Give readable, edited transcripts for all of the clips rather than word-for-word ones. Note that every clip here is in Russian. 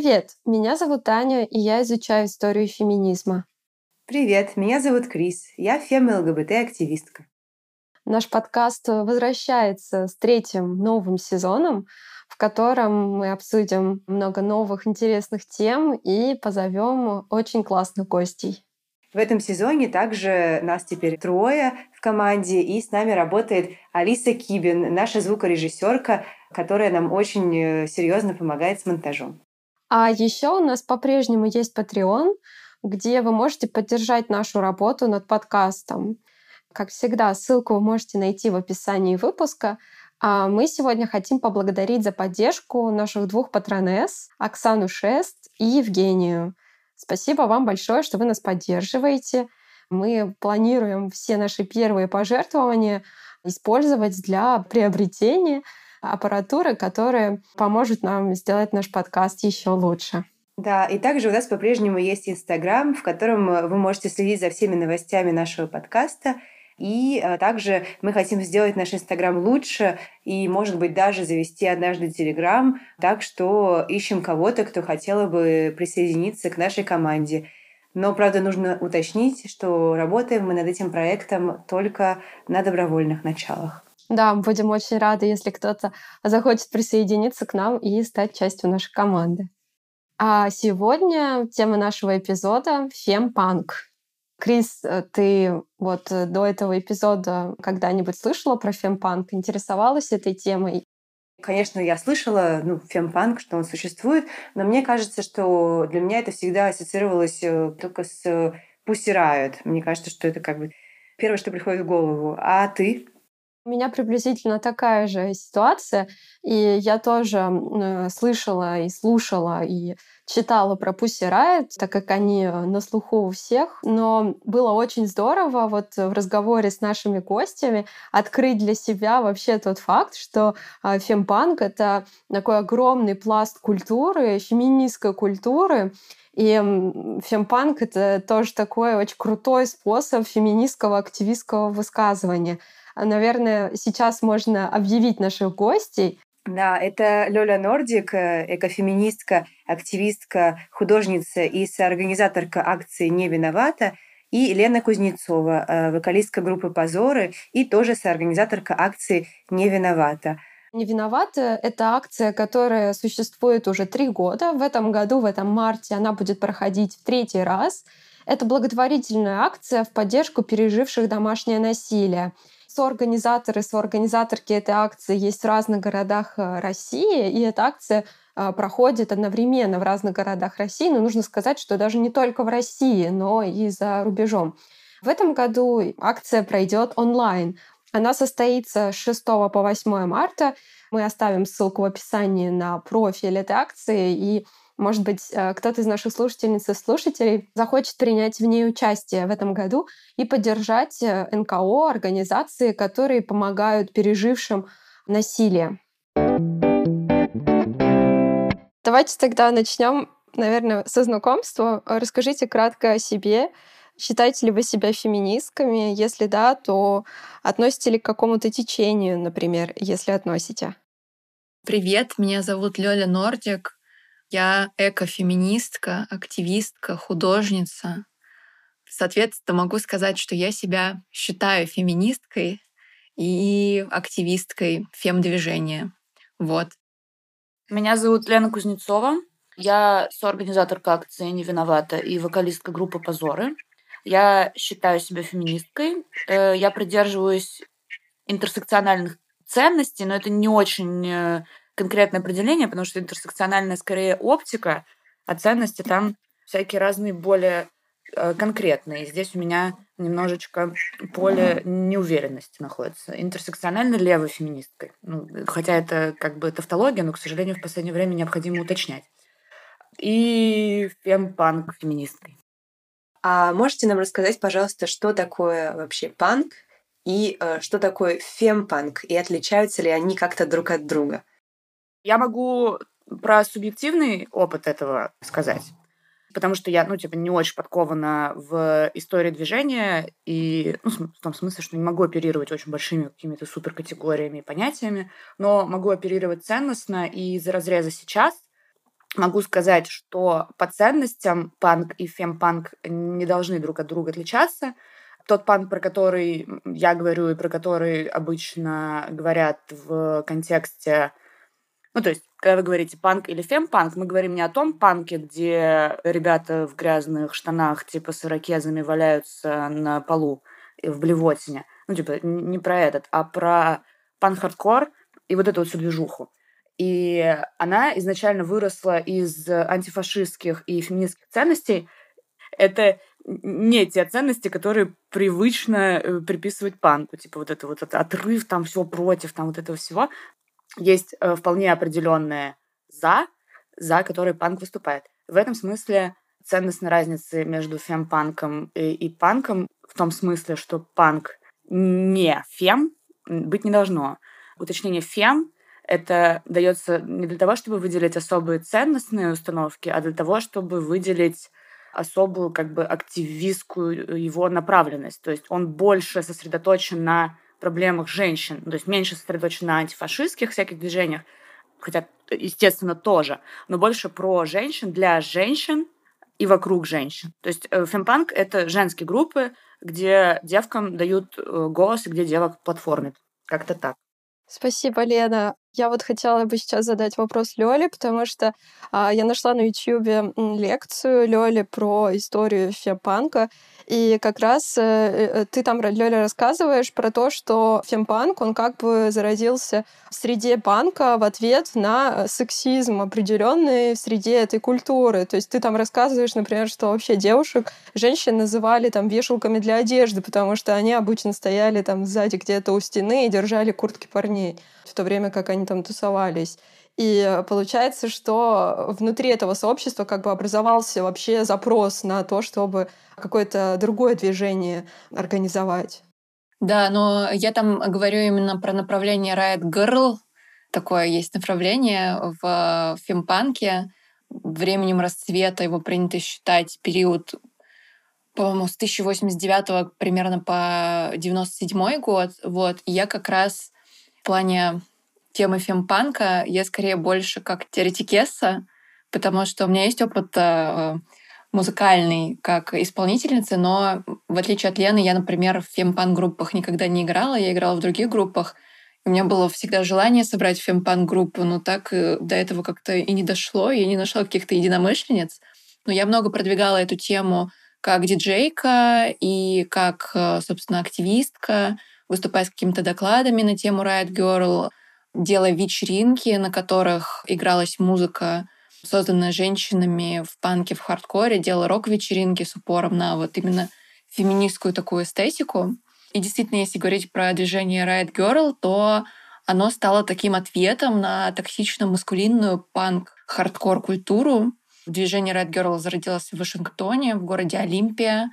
Привет, меня зовут Аня, и я изучаю историю феминизма. Привет, меня зовут Крис, я фем-ЛГБТ-активистка. Наш подкаст возвращается с третьим новым сезоном, в котором мы обсудим много новых интересных тем и позовем очень классных гостей. В этом сезоне также нас теперь трое в команде, и с нами работает Алиса Кибин, наша звукорежиссерка, которая нам очень серьезно помогает с монтажом. А еще у нас по-прежнему есть Patreon, где вы можете поддержать нашу работу над подкастом. Как всегда, ссылку вы можете найти в описании выпуска. А мы сегодня хотим поблагодарить за поддержку наших двух патронесс Оксану Шест и Евгению. Спасибо вам большое, что вы нас поддерживаете. Мы планируем все наши первые пожертвования использовать для приобретения аппаратуры, которая поможет нам сделать наш подкаст еще лучше. Да, и также у нас по-прежнему есть Инстаграм, в котором вы можете следить за всеми новостями нашего подкаста. И также мы хотим сделать наш Инстаграм лучше и, может быть, даже завести однажды Телеграм. Так что ищем кого-то, кто хотела бы присоединиться к нашей команде. Но, правда, нужно уточнить, что работаем мы над этим проектом только на добровольных началах. Да, мы будем очень рады, если кто-то захочет присоединиться к нам и стать частью нашей команды. А сегодня тема нашего эпизода — фемпанк. Крис, ты вот до этого эпизода когда-нибудь слышала про фемпанк? Интересовалась этой темой? Конечно, я слышала, фемпанк, что он существует, но мне кажется, что для меня это всегда ассоциировалось только с Pussy Riot. Мне кажется, что это как бы первое, что приходит в голову. А ты? У меня приблизительно такая же ситуация, и я тоже слышала и слушала и читала про Pussy Riot, так как они на слуху у всех. Но было очень здорово вот в разговоре с нашими гостями открыть для себя вообще тот факт, что фемпанк — это такой огромный пласт культуры, феминистской культуры. И фемпанк — это тоже такой очень крутой способ феминистского активистского высказывания. Наверное, сейчас можно объявить наших гостей. Да, это Лёля Нордик, экофеминистка, активистка, художница и соорганизаторка акции «Не виновата», и Лена Кузнецова, вокалистка группы «Позоры» и тоже соорганизаторка акции «Не виновата». «Не виновата» — это акция, которая существует уже 3 года. В этом году, в этом марте, она будет проходить в 3-й раз. Это благотворительная акция в поддержку переживших домашнее насилие. Соорганизаторы, соорганизаторки этой акции есть в разных городах России, и эта акция проходит одновременно в разных городах России, но нужно сказать, что даже не только в России, но и за рубежом. В этом году акция пройдет онлайн. Она состоится с 6 по 8 марта. Мы оставим ссылку в описании на профиль этой акции, и, может быть, кто-то из наших слушательниц и слушателей захочет принять в ней участие в этом году и поддержать НКО, организации, которые помогают пережившим насилие. Давайте тогда начнем, наверное, со знакомства. Расскажите кратко о себе. Считаете ли вы себя феминистками? Если да, то относите ли к какому-то течению, например, если относите? Привет, меня зовут Лёля Нордик. Я экофеминистка, активистка, художница. Соответственно, могу сказать, что я себя считаю феминисткой и активисткой фем-движения. Вот. Меня зовут Лена Кузнецова. Я соорганизаторка акции «Не виновата» и вокалистка группы «Позоры». Я считаю себя феминисткой. Я придерживаюсь интерсекциональных ценностей, но это не очень конкретное определение, потому что интерсекциональная скорее оптика, а ценности там всякие разные, более конкретные. Здесь у меня немножечко поле неуверенности находится. Интерсекционально левой феминисткой. Хотя это как бы тавтология, но, к сожалению, в последнее время необходимо уточнять. И фемпанк феминисткой. А можете нам рассказать, пожалуйста, что такое вообще панк и что такое фемпанк, и отличаются ли они как-то друг от друга? Я могу про субъективный опыт этого сказать, потому что я, не очень подкована в истории движения и, в том смысле, что не могу оперировать очень большими какими-то суперкатегориями и понятиями, но могу оперировать ценностно, и из разреза сейчас Могу сказать, что по ценностям панк и фемпанк не должны друг от друга отличаться. Тот панк, про который я говорю и про который обычно говорят в контексте... Ну, то есть, когда вы говорите панк или фемпанк, мы говорим не о том панке, где ребята в грязных штанах типа с ирокезами валяются на полу в блевотине. Ну, типа, не про этот, а про панк-хардкор и вот эту вот всю движуху. И она изначально выросла из антифашистских и феминистских ценностей. Это не те ценности, которые привычно приписывать панку. Типа вот это вот этот отрыв, там все против, там вот этого всего. Есть вполне определенное за которое панк выступает. В этом смысле ценностной разницы между фемпанком и панком в том смысле, что панк не фем, быть не должно. Уточнение фем это дается не для того, чтобы выделить особые ценностные установки, а для того, чтобы выделить особую как бы активистскую его направленность. То есть он больше сосредоточен на проблемах женщин, то есть меньше сосредоточен на антифашистских всяких движениях, хотя, естественно, тоже, но больше про женщин, для женщин и вокруг женщин. То есть фемпанк — это женские группы, где девкам дают голос и где девок платформят. Как-то так. Спасибо, Лена. Я вот хотела бы сейчас задать вопрос Лёле, потому что я нашла на Ютьюбе лекцию Лёли про историю фемпанка, и как раз ты там, Лёля, рассказываешь про то, что фемпанк, он как бы заразился в среде панка в ответ на сексизм определенный в среде этой культуры. То есть ты там рассказываешь, например, что вообще девушек, женщин называли там вешалками для одежды, потому что они обычно стояли там сзади где-то у стены и держали куртки парней, в то время как они там тусовались. И получается, что внутри этого сообщества как бы образовался вообще запрос на то, чтобы какое-то другое движение организовать. Да, но я там говорю именно про направление Riot Grrrl. Такое есть направление в фемпанке. Временем расцвета его принято считать период, по-моему, с 1089 примерно по 97 год. Вот. И я как раз в плане темы фемпанка я скорее больше как теоретикесса, потому что у меня есть опыт музыкальный как исполнительницы, но в отличие от Лены я, например, в фемпанк-группах никогда не играла, я играла в других группах. У меня было всегда желание собрать фемпанк-группу, но так до этого как-то и не дошло, я не нашла каких-то единомышленниц. Но я много продвигала эту тему как диджейка и как, собственно, активистка, выступая с какими-то докладами на тему Riot Grrrl, делая вечеринки, на которых игралась музыка, созданная женщинами в панке, в хардкоре, делала рок-вечеринки с упором на вот именно феминистскую такую эстетику. И действительно, если говорить про движение Riot Grrrl, то оно стало таким ответом на токсично-маскулинную панк-хардкор-культуру. Движение Riot Grrrl зародилось в Вашингтоне, в городе Олимпия.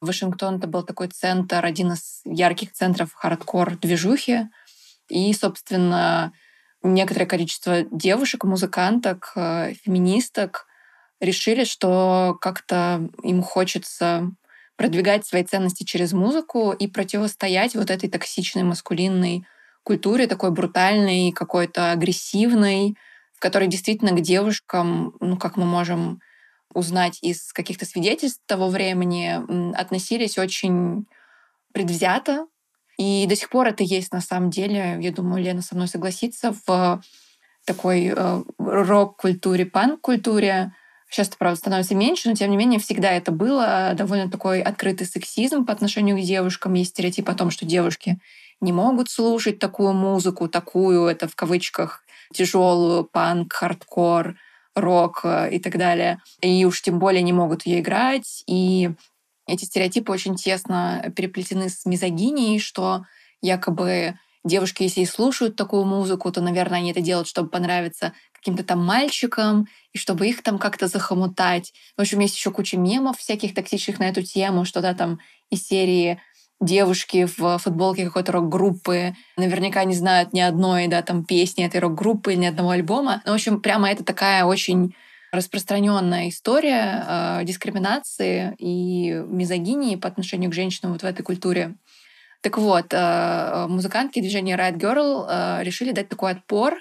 Вашингтон — это был такой центр, один из ярких центров хардкор-движухи. И, собственно, некоторое количество девушек, музыканток, феминисток решили, что как-то им хочется продвигать свои ценности через музыку и противостоять вот этой токсичной маскулинной культуре, такой брутальной, какой-то агрессивной, в которой действительно к девушкам, ну, как мы можем узнать из каких-то свидетельств того времени, относились очень предвзято. И до сих пор это есть на самом деле, я думаю, Лена со мной согласится, в такой рок-культуре, панк-культуре. Сейчас это, правда, становится меньше, но, тем не менее, всегда это было. Довольно такой открытый сексизм по отношению к девушкам. Есть стереотип о том, что девушки не могут слушать такую музыку, такую, это в кавычках, тяжелую, панк, хардкор, рок и так далее. И уж тем более не могут ее играть. И эти стереотипы очень тесно переплетены с мизогинией, что якобы девушки, если и слушают такую музыку, то, наверное, они это делают, чтобы понравиться каким-то там мальчикам, и чтобы их там как-то захомутать. В общем, есть еще куча мемов всяких токсичных на эту тему, что да, там из серии девушки в футболке какой-то рок-группы наверняка не знают ни одной, да, там песни этой рок-группы, ни одного альбома. Ну, в общем, прямо это такая очень распространенная история дискриминации и мизогинии по отношению к женщинам вот в этой культуре. Так вот, музыкантки движения Riot Grrrl решили дать такой отпор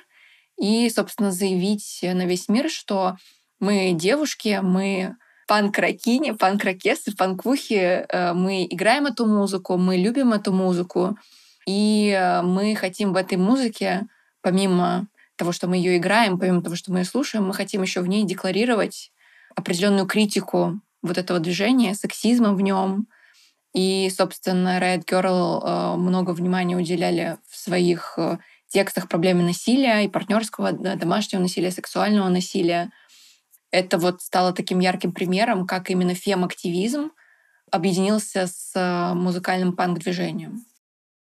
и, собственно, заявить на весь мир, что мы девушки, мы панк-рокини, панк-рокессы, панкухи, мы играем эту музыку, мы любим эту музыку, и мы хотим в этой музыке, помимо того, что мы ее играем, помимо того, что мы ее слушаем, мы хотим еще в ней декларировать определенную критику вот этого движения, сексизма в нем. И, собственно, Riot Grrrl много внимания уделяли в своих текстах проблеме насилия и партнерского, домашнего насилия, сексуального насилия. Это вот стало таким ярким примером, как именно фем-активизм объединился с музыкальным панк-движением.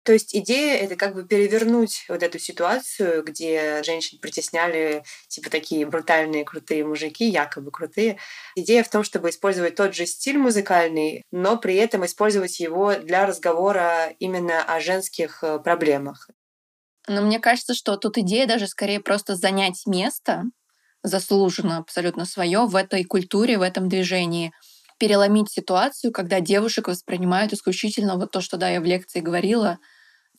То есть идея — это как бы перевернуть вот эту ситуацию, где женщин притесняли типа такие брутальные, крутые мужики, якобы крутые. Идея в том, чтобы использовать тот же стиль музыкальный, но при этом использовать его для разговора именно о женских проблемах. Но мне кажется, что тут идея даже скорее просто занять место, заслуженно абсолютно свое в этой культуре, в этом движении. Переломить ситуацию, когда девушек воспринимают исключительно вот то, что, да, я в лекции говорила,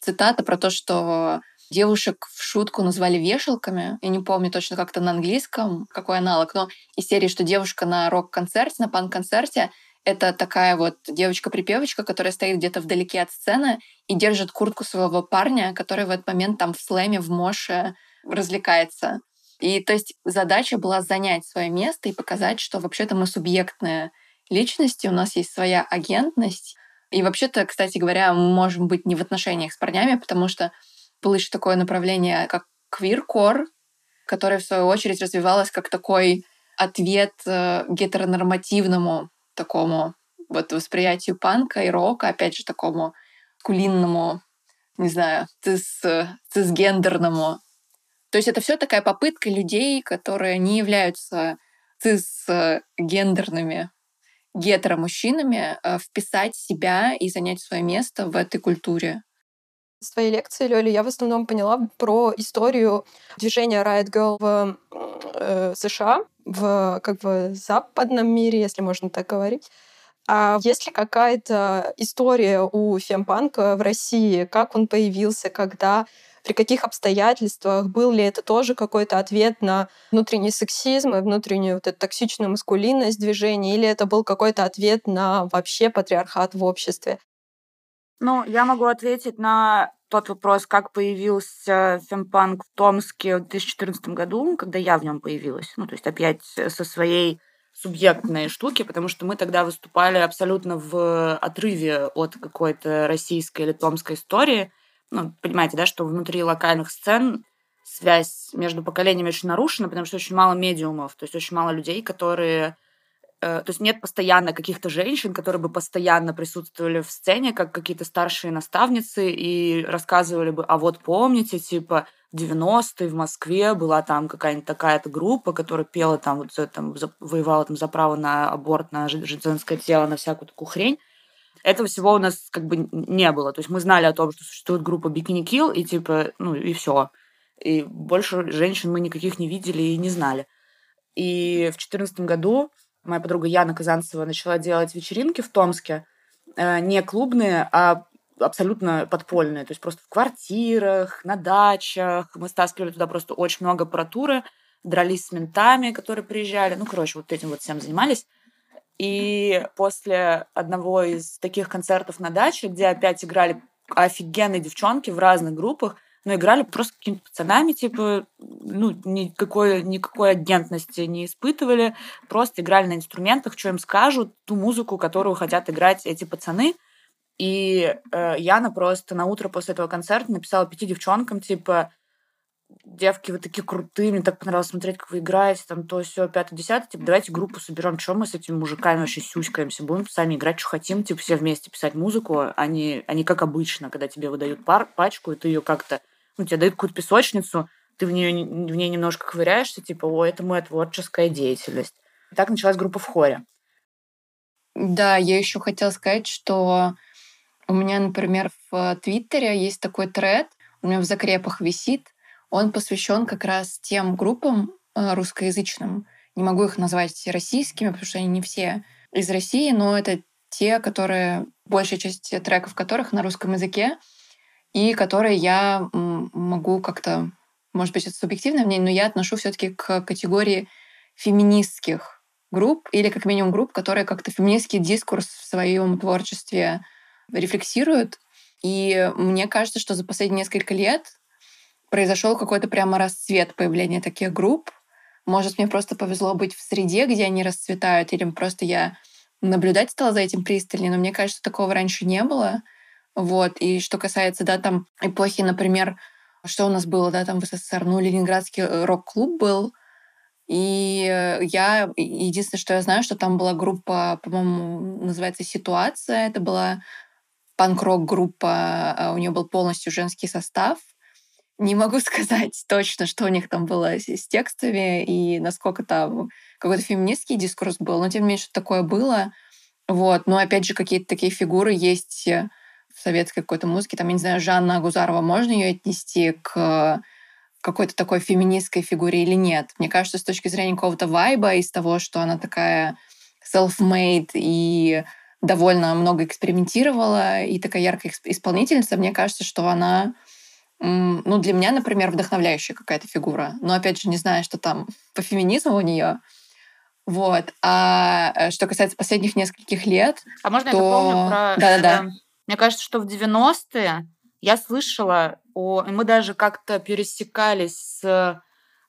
цитата про то, что девушек в шутку назвали вешалками. Я не помню точно как-то на английском, какой аналог, но из серии, что девушка на рок-концерте, на панк-концерте, это такая вот девочка-припевочка, которая стоит где-то вдалеке от сцены и держит куртку своего парня, который в этот момент там в слэме, в моше развлекается. И то есть задача была занять свое место и показать, что вообще-то мы субъектные личности, у нас есть своя агентность. И вообще-то, кстати говоря, мы можем быть не в отношениях с парнями, потому что было еще такое направление, как квир-кор, которое, в свою очередь, развивалось как такой ответ гетеронормативному такому вот восприятию панка и рока, опять же, такому кулинному, не знаю, цисгендерному. То есть это все такая попытка людей, которые не являются цисгендерными гетеромужчинами, вписать себя и занять свое место в этой культуре. С твоей лекции, Лёля, я в основном поняла про историю движения Riot Grrrl в США, в как бы западном мире, если можно так говорить. А есть ли какая-то история у фемпанка в России? Как он появился, когда, при каких обстоятельствах? Был ли это тоже какой-то ответ на внутренний сексизм и внутреннюю вот эту токсичную маскулинность движения? Или это был какой-то ответ на вообще патриархат в обществе? Ну, я могу ответить на тот вопрос, как появился фемпанк в Томске в 2014 году, когда я в нем появилась. Ну, то есть опять со своей субъектной штуки, потому что мы тогда выступали абсолютно в отрыве от какой-то российской или томской истории. Ну, понимаете, да, что внутри локальных сцен связь между поколениями очень нарушена, потому что очень мало медиумов, то есть очень мало людей, которые... то есть нет постоянно каких-то женщин, которые бы постоянно присутствовали в сцене, как какие-то старшие наставницы, и рассказывали бы, а вот помните, типа, в 90-е в Москве была там какая-нибудь такая-то группа, которая пела там, вот там воевала там за право на аборт, на женское тело, на всякую такую хрень. Этого всего у нас как бы не было. То есть мы знали о том, что существует группа Бикини Килл, и типа, ну и все. И больше женщин мы никаких не видели и не знали. И в 2014 году моя подруга Яна Казанцева начала делать вечеринки в Томске. Не клубные, а абсолютно подпольные. То есть просто в квартирах, на дачах. Мы стаскивали туда просто очень много аппаратуры, дрались с ментами, которые приезжали. Ну, короче, вот этим вот всем занимались. И после одного из таких концертов на даче, где опять играли офигенные девчонки в разных группах, но играли просто какими-то пацанами, типа, ну, никакой агентности не испытывали, просто играли на инструментах, что им скажут, ту музыку, которую хотят играть эти пацаны. И Яна просто на утро после этого концерта написала 5 девчонкам, типа, девки, вы такие крутые, мне так понравилось смотреть, как вы играете, там то, все 5-10, типа, давайте группу соберем, что мы с этими мужиками вообще сюськаемся, будем сами играть, что хотим, типа, все вместе писать музыку, а не как обычно, когда тебе выдают пачку, и ты ее как-то, ну, тебе дают какую-то песочницу, ты в ней немножко ковыряешься, типа, о, это моя творческая деятельность. И так началась группа в хоре. Да, я еще хотела сказать, что у меня, например, в Твиттере есть такой тред, у меня в закрепах висит, он посвящен как раз тем группам русскоязычным. Не могу их назвать российскими, потому что они не все из России, но это те, которые, большая часть треков которых на русском языке, и которые я могу как-то может быть, это субъективное мнение, но я отношу все-таки к категории феминистских групп или как минимум групп, которые как-то феминистский дискурс в своем творчестве рефлексируют. И мне кажется, что за последние несколько лет произошел какой-то прямо расцвет появления таких групп. Может, мне просто повезло быть в среде, где они расцветают, или просто я наблюдать стала за этим пристальнее, но мне кажется, такого раньше не было. Вот. И что касается, да, там эпохи, например, что у нас было, да, там в СССР, ну, Ленинградский рок-клуб был. И я... Единственное, что я знаю, что там была группа, по-моему, называется «Ситуация». Это была панк-рок группа, у нее был полностью женский состав. Не могу сказать точно, что у них там было с текстами и насколько там какой-то феминистский дискурс был, но тем не менее что такое было. Вот. Но опять же, какие-то такие фигуры есть в советской какой-то музыке. Там, я не знаю, Жанна Агузарова, можно ее отнести к какой-то такой феминистской фигуре или нет? Мне кажется, с точки зрения какого-то вайба, из того, что она такая self-made и довольно много экспериментировала, и такая яркая исполнительница, мне кажется, что она... Ну, для меня, например, вдохновляющая какая-то фигура. Но, опять же, не знаю, что там по феминизму у нее. Вот. А что касается последних нескольких лет... А можно то... я дополню про... Да-да-да. Мне кажется, что в 90-е я слышала... Мы даже как-то пересекались с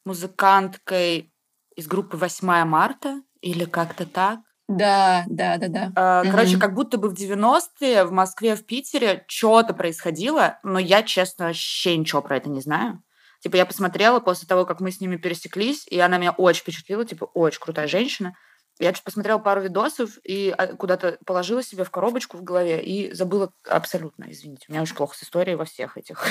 музыканткой из группы «Восьмая марта» или как-то так. Да. Короче, как будто бы в 90-е в Москве, в Питере что-то происходило, но я, честно, вообще ничего про это не знаю. Типа, я посмотрела после того, как мы с ними пересеклись, и она меня очень впечатлила, типа, очень крутая женщина. Я посмотрела пару видосов и куда-то положила себе в коробочку в голове и забыла абсолютно, извините. У меня очень плохо с историей во всех этих...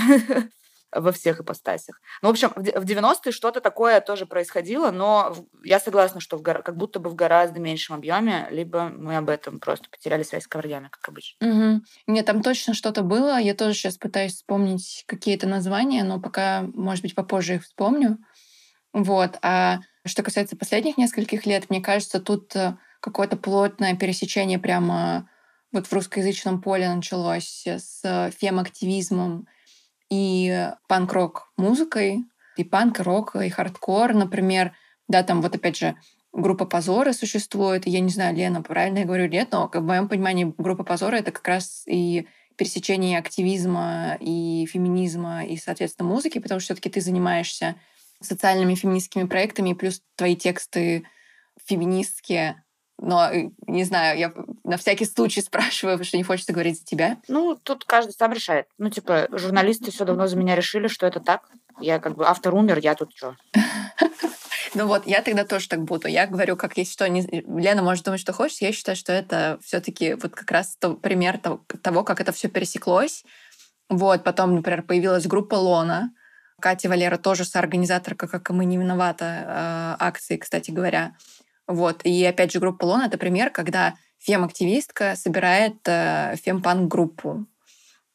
во всех ипостасях. Ну, в общем, в 90-е что-то такое тоже происходило, но я согласна, что как будто бы в гораздо меньшем объеме, либо мы об этом просто потеряли связь с ковардями, как обычно. Угу. Нет, там точно что-то было. Я тоже сейчас пытаюсь вспомнить какие-то названия, но пока, может быть, попозже их вспомню. Вот. А что касается последних нескольких лет, мне кажется, тут какое-то плотное пересечение прямо вот в русскоязычном поле началось с фем-активизмом и панк-рок музыкой, и панк-рок, и хардкор, например. Да, там вот опять же группа «Позоры» существует. Я не знаю, Лена, правильно я говорю, нет, но в моем понимании группа «Позоры» — это как раз и пересечение активизма и феминизма и, соответственно, музыки, потому что все-таки ты занимаешься социальными феминистскими проектами, и плюс твои тексты феминистские. Но, не знаю, я на всякий случай спрашиваю, потому что не хочется говорить за тебя. Ну, тут каждый сам решает. Ну, типа, журналисты все давно за меня решили, что это так. Я как бы автор умер, я тут что? Ну вот, я тогда тоже так буду. Я говорю, как есть что. Лена может думать, что хочешь. Я считаю, что это все-таки вот как раз пример того, как это все пересеклось. Вот, потом, например, появилась группа Lone. Катя, Валера тоже соорганизаторка, как и «Мы не виновата» акции, кстати говоря. Вот. И опять же, группа Lone — это пример, когда фем-активистка собирает фем-панк-группу.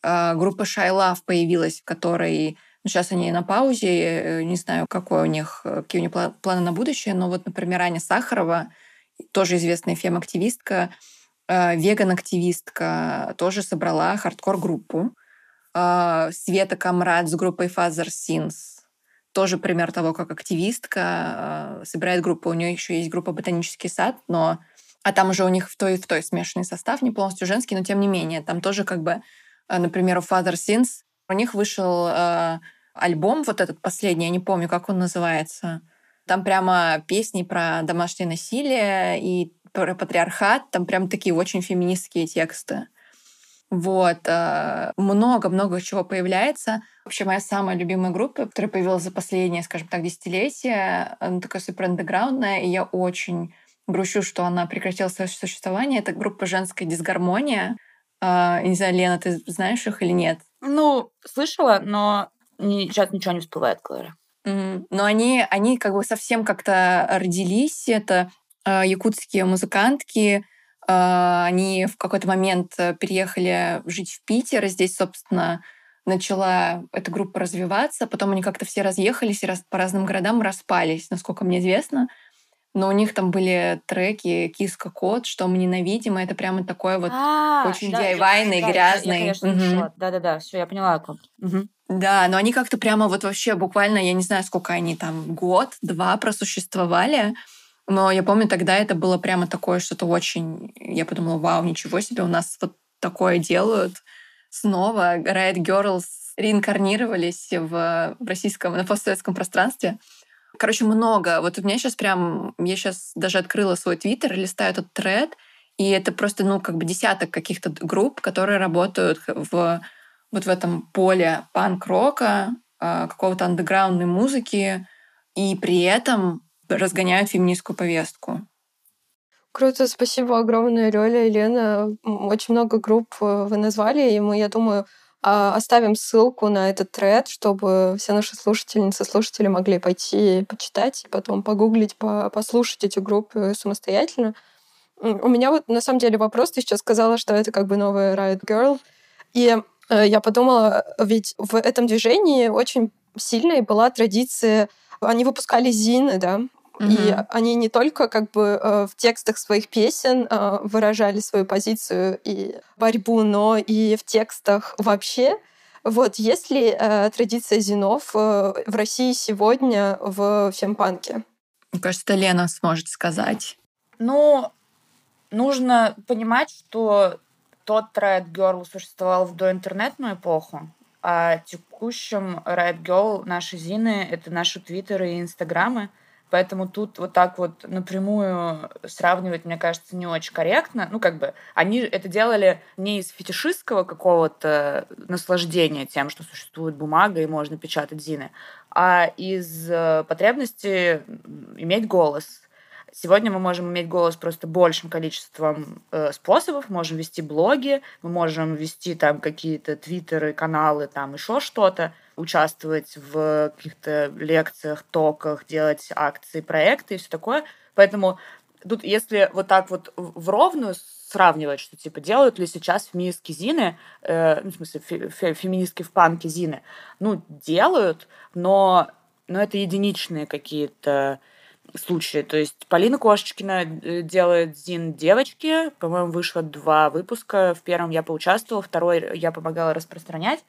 Группа Шайлав появилась, в которой... Ну, сейчас они на паузе, не знаю, какие у них планы на будущее, но вот, например, Аня Сахарова, тоже известная фем-активистка, веган-активистка, тоже собрала хардкор-группу. Света Камрад с группой Father Sins. Тоже пример того, как активистка собирает группу. У нее еще есть группа «Ботанический сад», но... А там уже у них в той смешанный состав, не полностью женский, но тем не менее. Там тоже как бы, например, у Father Sins у них вышел альбом вот этот последний, я не помню, как он называется. Там прямо песни про домашнее насилие и про патриархат. Там прям такие очень феминистские тексты. Вот. Много-много чего появляется. Вообще, моя самая любимая группа, которая появилась за последние, скажем так, десятилетия, она такая суперандеграундная, и я очень грущу, что она прекратила свое существование. Это группа «Женская дисгармония». Не знаю, Лена, ты знаешь их или нет? Ну, слышала, но сейчас ничего не всплывает, Клара. Но они как бы совсем как-то родились. Это якутские музыкантки. Они в какой-то момент переехали жить в Питер. Здесь, собственно, начала эта группа развиваться. Потом они как-то все разъехались и по разным городам распались, насколько мне известно. Но у них там были треки «Киска-кот», «Что мы ненавидимы». Это прямо такой вот очень диайвайный, грязный. Да-да-да, все, я поняла. Да, но они как-то прямо вот вообще буквально, я не знаю, сколько они там, год-два просуществовали, но я помню, тогда это было прямо такое что-то очень... Я подумала, вау, ничего себе, у нас вот такое делают. Снова Riot Grrrl реинкарнировались в российском, на постсоветском пространстве. Короче, много. Вот у меня сейчас прям... Я сейчас даже открыла свой твиттер, листаю этот тред, и это просто, ну, как бы десяток каких-то групп, которые работают вот в этом поле панк-рока, какого-то андеграундной музыки, и при этом разгоняют феминистскую повестку. Круто, спасибо огромное, Лёля и Лена. Очень много групп вы назвали, и мы, я думаю, оставим ссылку на этот тред, чтобы все наши слушательницы, слушатели могли пойти почитать, и потом погуглить, послушать эти группы самостоятельно. У меня вот, на самом деле, вопрос. Ты сейчас сказала, что это как бы новая Riot Grrrl. И я подумала, ведь в этом движении очень сильной была традиция... Они выпускали зины, да, и они не только как бы в текстах своих песен выражали свою позицию и борьбу, но и в текстах вообще. Вот есть ли традиция зинов в России сегодня в фемпанке? Мне кажется, Лена сможет сказать. Ну, нужно понимать, что тот Riot Grrrl существовал в доинтернетную эпоху, а в текущем Riot Grrrl наши зины — это наши твиттеры и инстаграмы, поэтому тут вот так вот напрямую сравнивать, мне кажется, не очень корректно. Ну, как бы, они это делали не из фетишистского какого-то наслаждения тем, что существует бумага и можно печатать зины, а из потребности иметь голос. Сегодня мы можем иметь голос просто большим количеством способов. Мы можем вести блоги, мы можем вести там какие-то твиттеры, каналы, там еще что-то, участвовать в каких-то лекциях, токах, делать акции, проекты и все такое. Поэтому тут, если вот так вот в ровную сравнивать, что типа делают ли сейчас феминистские зины, ну, в смысле феминистские в панке зины, ну, делают, но это единичные какие-то случаи. То есть Полина Кошечкина делает «Зин девочки». По-моему, вышло 2 выпуска. В первом я поучаствовала, второй я помогала распространять.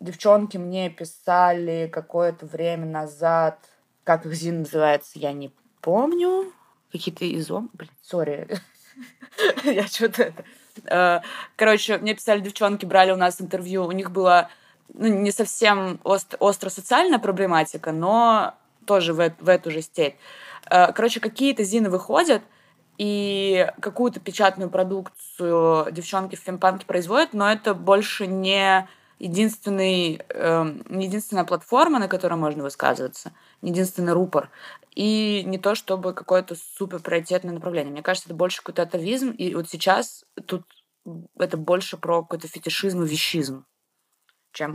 Девчонки мне писали какое-то время назад, как их «Зин» называется, я не помню. Какие-то изом... Блин, сори. Я что-то... Короче, мне писали девчонки, брали у нас интервью. У них была не совсем остро социальная проблематика, но тоже в эту же степь. Короче, какие-то зины выходят, и какую-то печатную продукцию девчонки в фемпанке производят, но это больше не единственная платформа, на которой можно высказываться, не единственный рупор, и не то чтобы какое-то суперприоритетное направление. Мне кажется, это больше какой-то атовизм, и вот сейчас тут это больше про какой-то фетишизм и вещизм, чем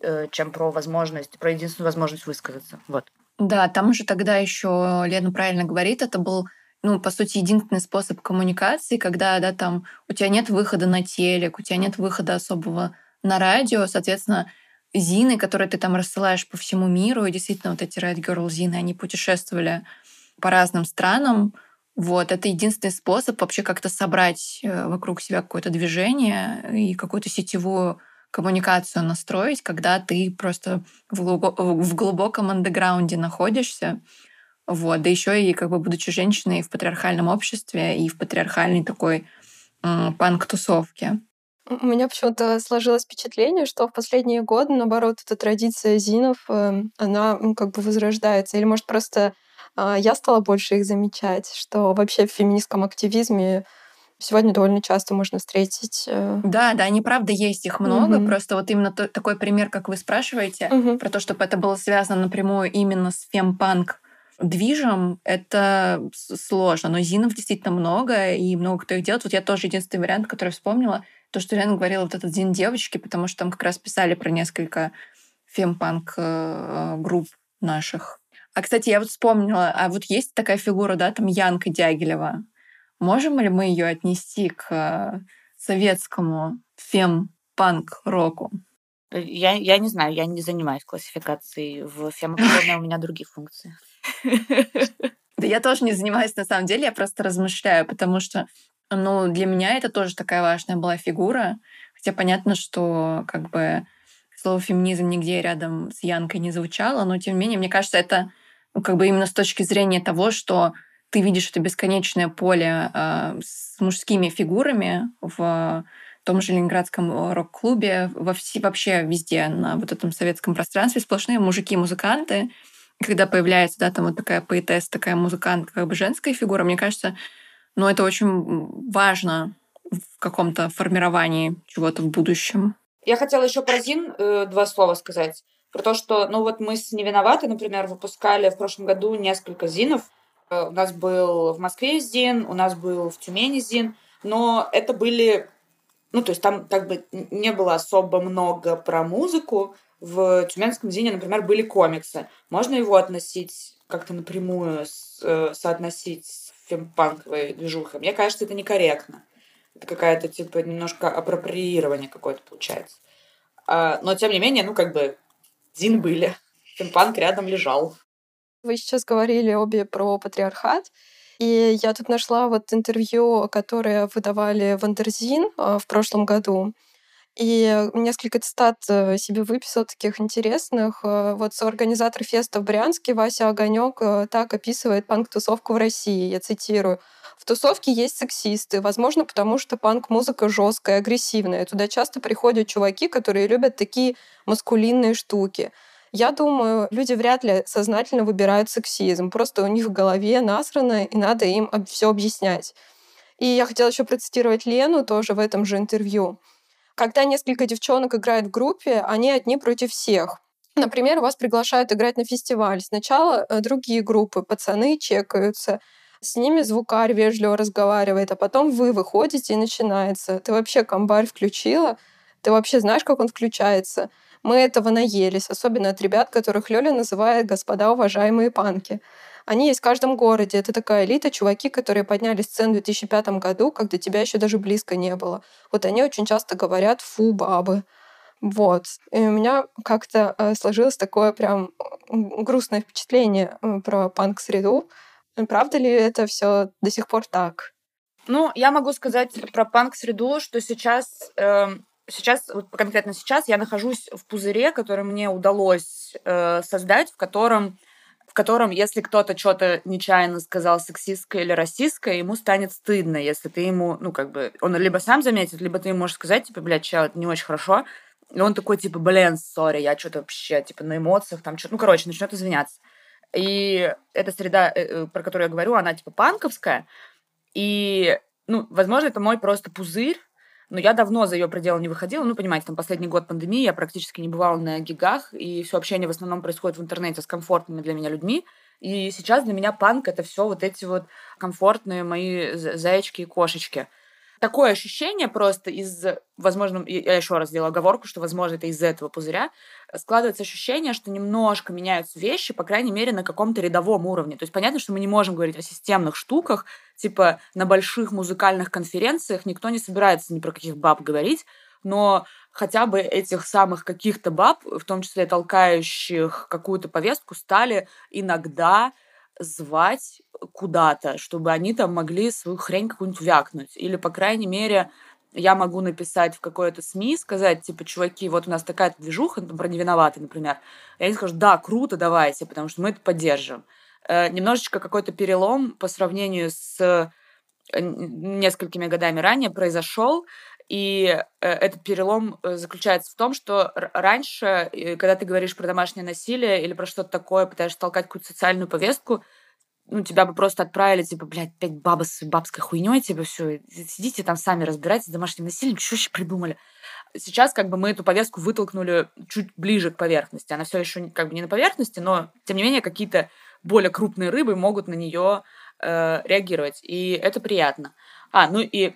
про возможность, про единственную возможность высказаться. Вот. Да, там уже тогда еще Лена правильно говорит, это был, ну, по сути, единственный способ коммуникации, когда, да, там у тебя нет выхода на телек, у тебя нет выхода особого на радио, соответственно, зины, которые ты там рассылаешь по всему миру, и действительно вот эти Riot Grrrl зины, они путешествовали по разным странам, вот, это единственный способ вообще как-то собрать вокруг себя какое-то движение и какую-то сетевую коммуникацию настроить, когда ты просто в глубоком андеграунде находишься. Вот. Да еще и, как бы, будучи женщиной в патриархальном обществе и в патриархальной такой панк-тусовке. У меня почему-то сложилось впечатление, что в последние годы, наоборот, эта традиция зинов, она как бы возрождается. Или, может, просто я стала больше их замечать, что вообще в феминистском активизме сегодня довольно часто можно встретить. Да, они, правда, есть, их много. Просто вот именно такой пример, как вы спрашиваете, про то, чтобы это было связано напрямую именно с фемпанк-движем, это сложно. Но зинов действительно много, и много кто их делает. Вот я тоже единственный вариант, который вспомнила, то, что Лена говорила, вот этот «Зин девочки», потому что там как раз писали про несколько фемпанк-групп наших. А, кстати, я вот вспомнила, а вот есть такая фигура, да, там Янка Дягилева. Можем ли мы ее отнести к советскому фем-панк-року? Я не знаю, я не занимаюсь классификацией в фем-панк, у меня другие функции. Да я тоже не занимаюсь, на самом деле, я просто размышляю, потому что, ну, для меня это тоже такая важная была фигура, хотя понятно, что, как бы, слово «феминизм» нигде рядом с Янкой не звучало, но, тем не менее, мне кажется, это как бы именно с точки зрения того, что ты видишь это бесконечное поле с мужскими фигурами в том же Ленинградском рок-клубе, вообще везде на вот этом советском пространстве сплошные мужики-музыканты. И когда появляется, да, там вот такая поэтесса, такая музыкантка, как бы женская фигура, мне кажется, ну, это очень важно в каком-то формировании чего-то в будущем. Я хотела еще про Зин два слова сказать. Про то, что, ну, вот мы с «Не виноваты», например, выпускали в прошлом году несколько зинов. У нас был в Москве Зин, у нас был в Тюмени Зин, но это были... Ну, то есть там как бы не было особо много про музыку. В Тюменском Зине, например, были комиксы. Можно его относить как-то напрямую, соотносить с фемпанковой движухой? Мне кажется, это некорректно. Это какая-то, типа, немножко апроприирование какое-то получается. Но, тем не менее, ну, как бы, Зин были. Фемпанк рядом лежал. Вы сейчас говорили обе про патриархат. И я тут нашла вот интервью, которое выдавали в Андерзин в прошлом году. И несколько цитат себе выписал таких интересных. Вот соорганизатор феста в Брянске Вася Огонёк так описывает панк-тусовку в России. Я цитирую. «В тусовке есть сексисты, возможно, потому что панк-музыка жесткая, агрессивная. Туда часто приходят чуваки, которые любят такие маскулинные штуки. Я думаю, люди вряд ли сознательно выбирают сексизм. Просто у них в голове насрано, и надо им все объяснять». И я хотела еще процитировать Лену тоже в этом же интервью. «Когда несколько девчонок играет в группе, они одни против всех. Например, вас приглашают играть на фестиваль. Сначала другие группы, пацаны чекаются. С ними звукарь вежливо разговаривает, а потом вы выходите и начинается. Ты вообще комбарь включила? Ты вообще знаешь, как он включается? Мы этого наелись, особенно от ребят, которых Лёля называет «господа уважаемые панки». Они есть в каждом городе. Это такая элита, чуваки, которые подняли сцену в 2005 году, когда тебя еще даже близко не было. Вот они очень часто говорят «фу, бабы». Вот. И у меня как-то сложилось такое прям грустное впечатление про панк-среду. Правда ли это все до сих пор так? Ну, я могу сказать про панк-среду, что сейчас, вот конкретно сейчас, я нахожусь в пузыре, который мне удалось создать, в котором, если кто-то что-то нечаянно сказал сексистское или расистское, ему станет стыдно, если ты ему, ну, как бы, он либо сам заметит, либо ты ему можешь сказать, типа, блядь, чел, это не очень хорошо. И он такой, типа, блин, сори, я что-то вообще, типа, на эмоциях, там, что-то, ну, короче, начнет извиняться. И эта среда, про которую я говорю, она, типа, панковская, и, ну, возможно, это мой просто пузырь, но я давно за ее пределы не выходила. Ну, понимаете, там последний год пандемии, я практически не бывала на гигах, и все общение в основном происходит в интернете с комфортными для меня людьми. И сейчас для меня панк — это все вот эти вот комфортные мои зайчики и кошечки. Такое ощущение просто из... Возможно, я еще раз делаю оговорку, что, возможно, это из-за этого пузыря. Складывается ощущение, что немножко меняются вещи, по крайней мере, на каком-то рядовом уровне. То есть понятно, что мы не можем говорить о системных штуках, типа на больших музыкальных конференциях никто не собирается ни про каких баб говорить, но хотя бы этих самых каких-то баб, в том числе толкающих какую-то повестку, стали иногда звать куда-то, чтобы они там могли свою хрень какую-нибудь вякнуть. Или, по крайней мере, я могу написать в какое-то СМИ, сказать, типа, чуваки, вот у нас такая-то движуха, про «Не виноваты», например. И они скажут, да, круто, давайте, потому что мы это поддержим. Немножечко какой-то перелом по сравнению с несколькими годами ранее произошел. И этот перелом заключается в том, что раньше, когда ты говоришь про домашнее насилие или про что-то такое, пытаешься толкать какую-то социальную повестку, ну, тебя бы просто отправили, типа, блядь, опять баба с бабской хуйней, типа, все, сидите там сами разбирайтесь с домашним насилием, что еще придумали. Сейчас, как бы, мы эту повестку вытолкнули чуть ближе к поверхности. Она все еще, как бы, не на поверхности, но, тем не менее, какие-то более крупные рыбы могут на нее реагировать. И это приятно. Ну и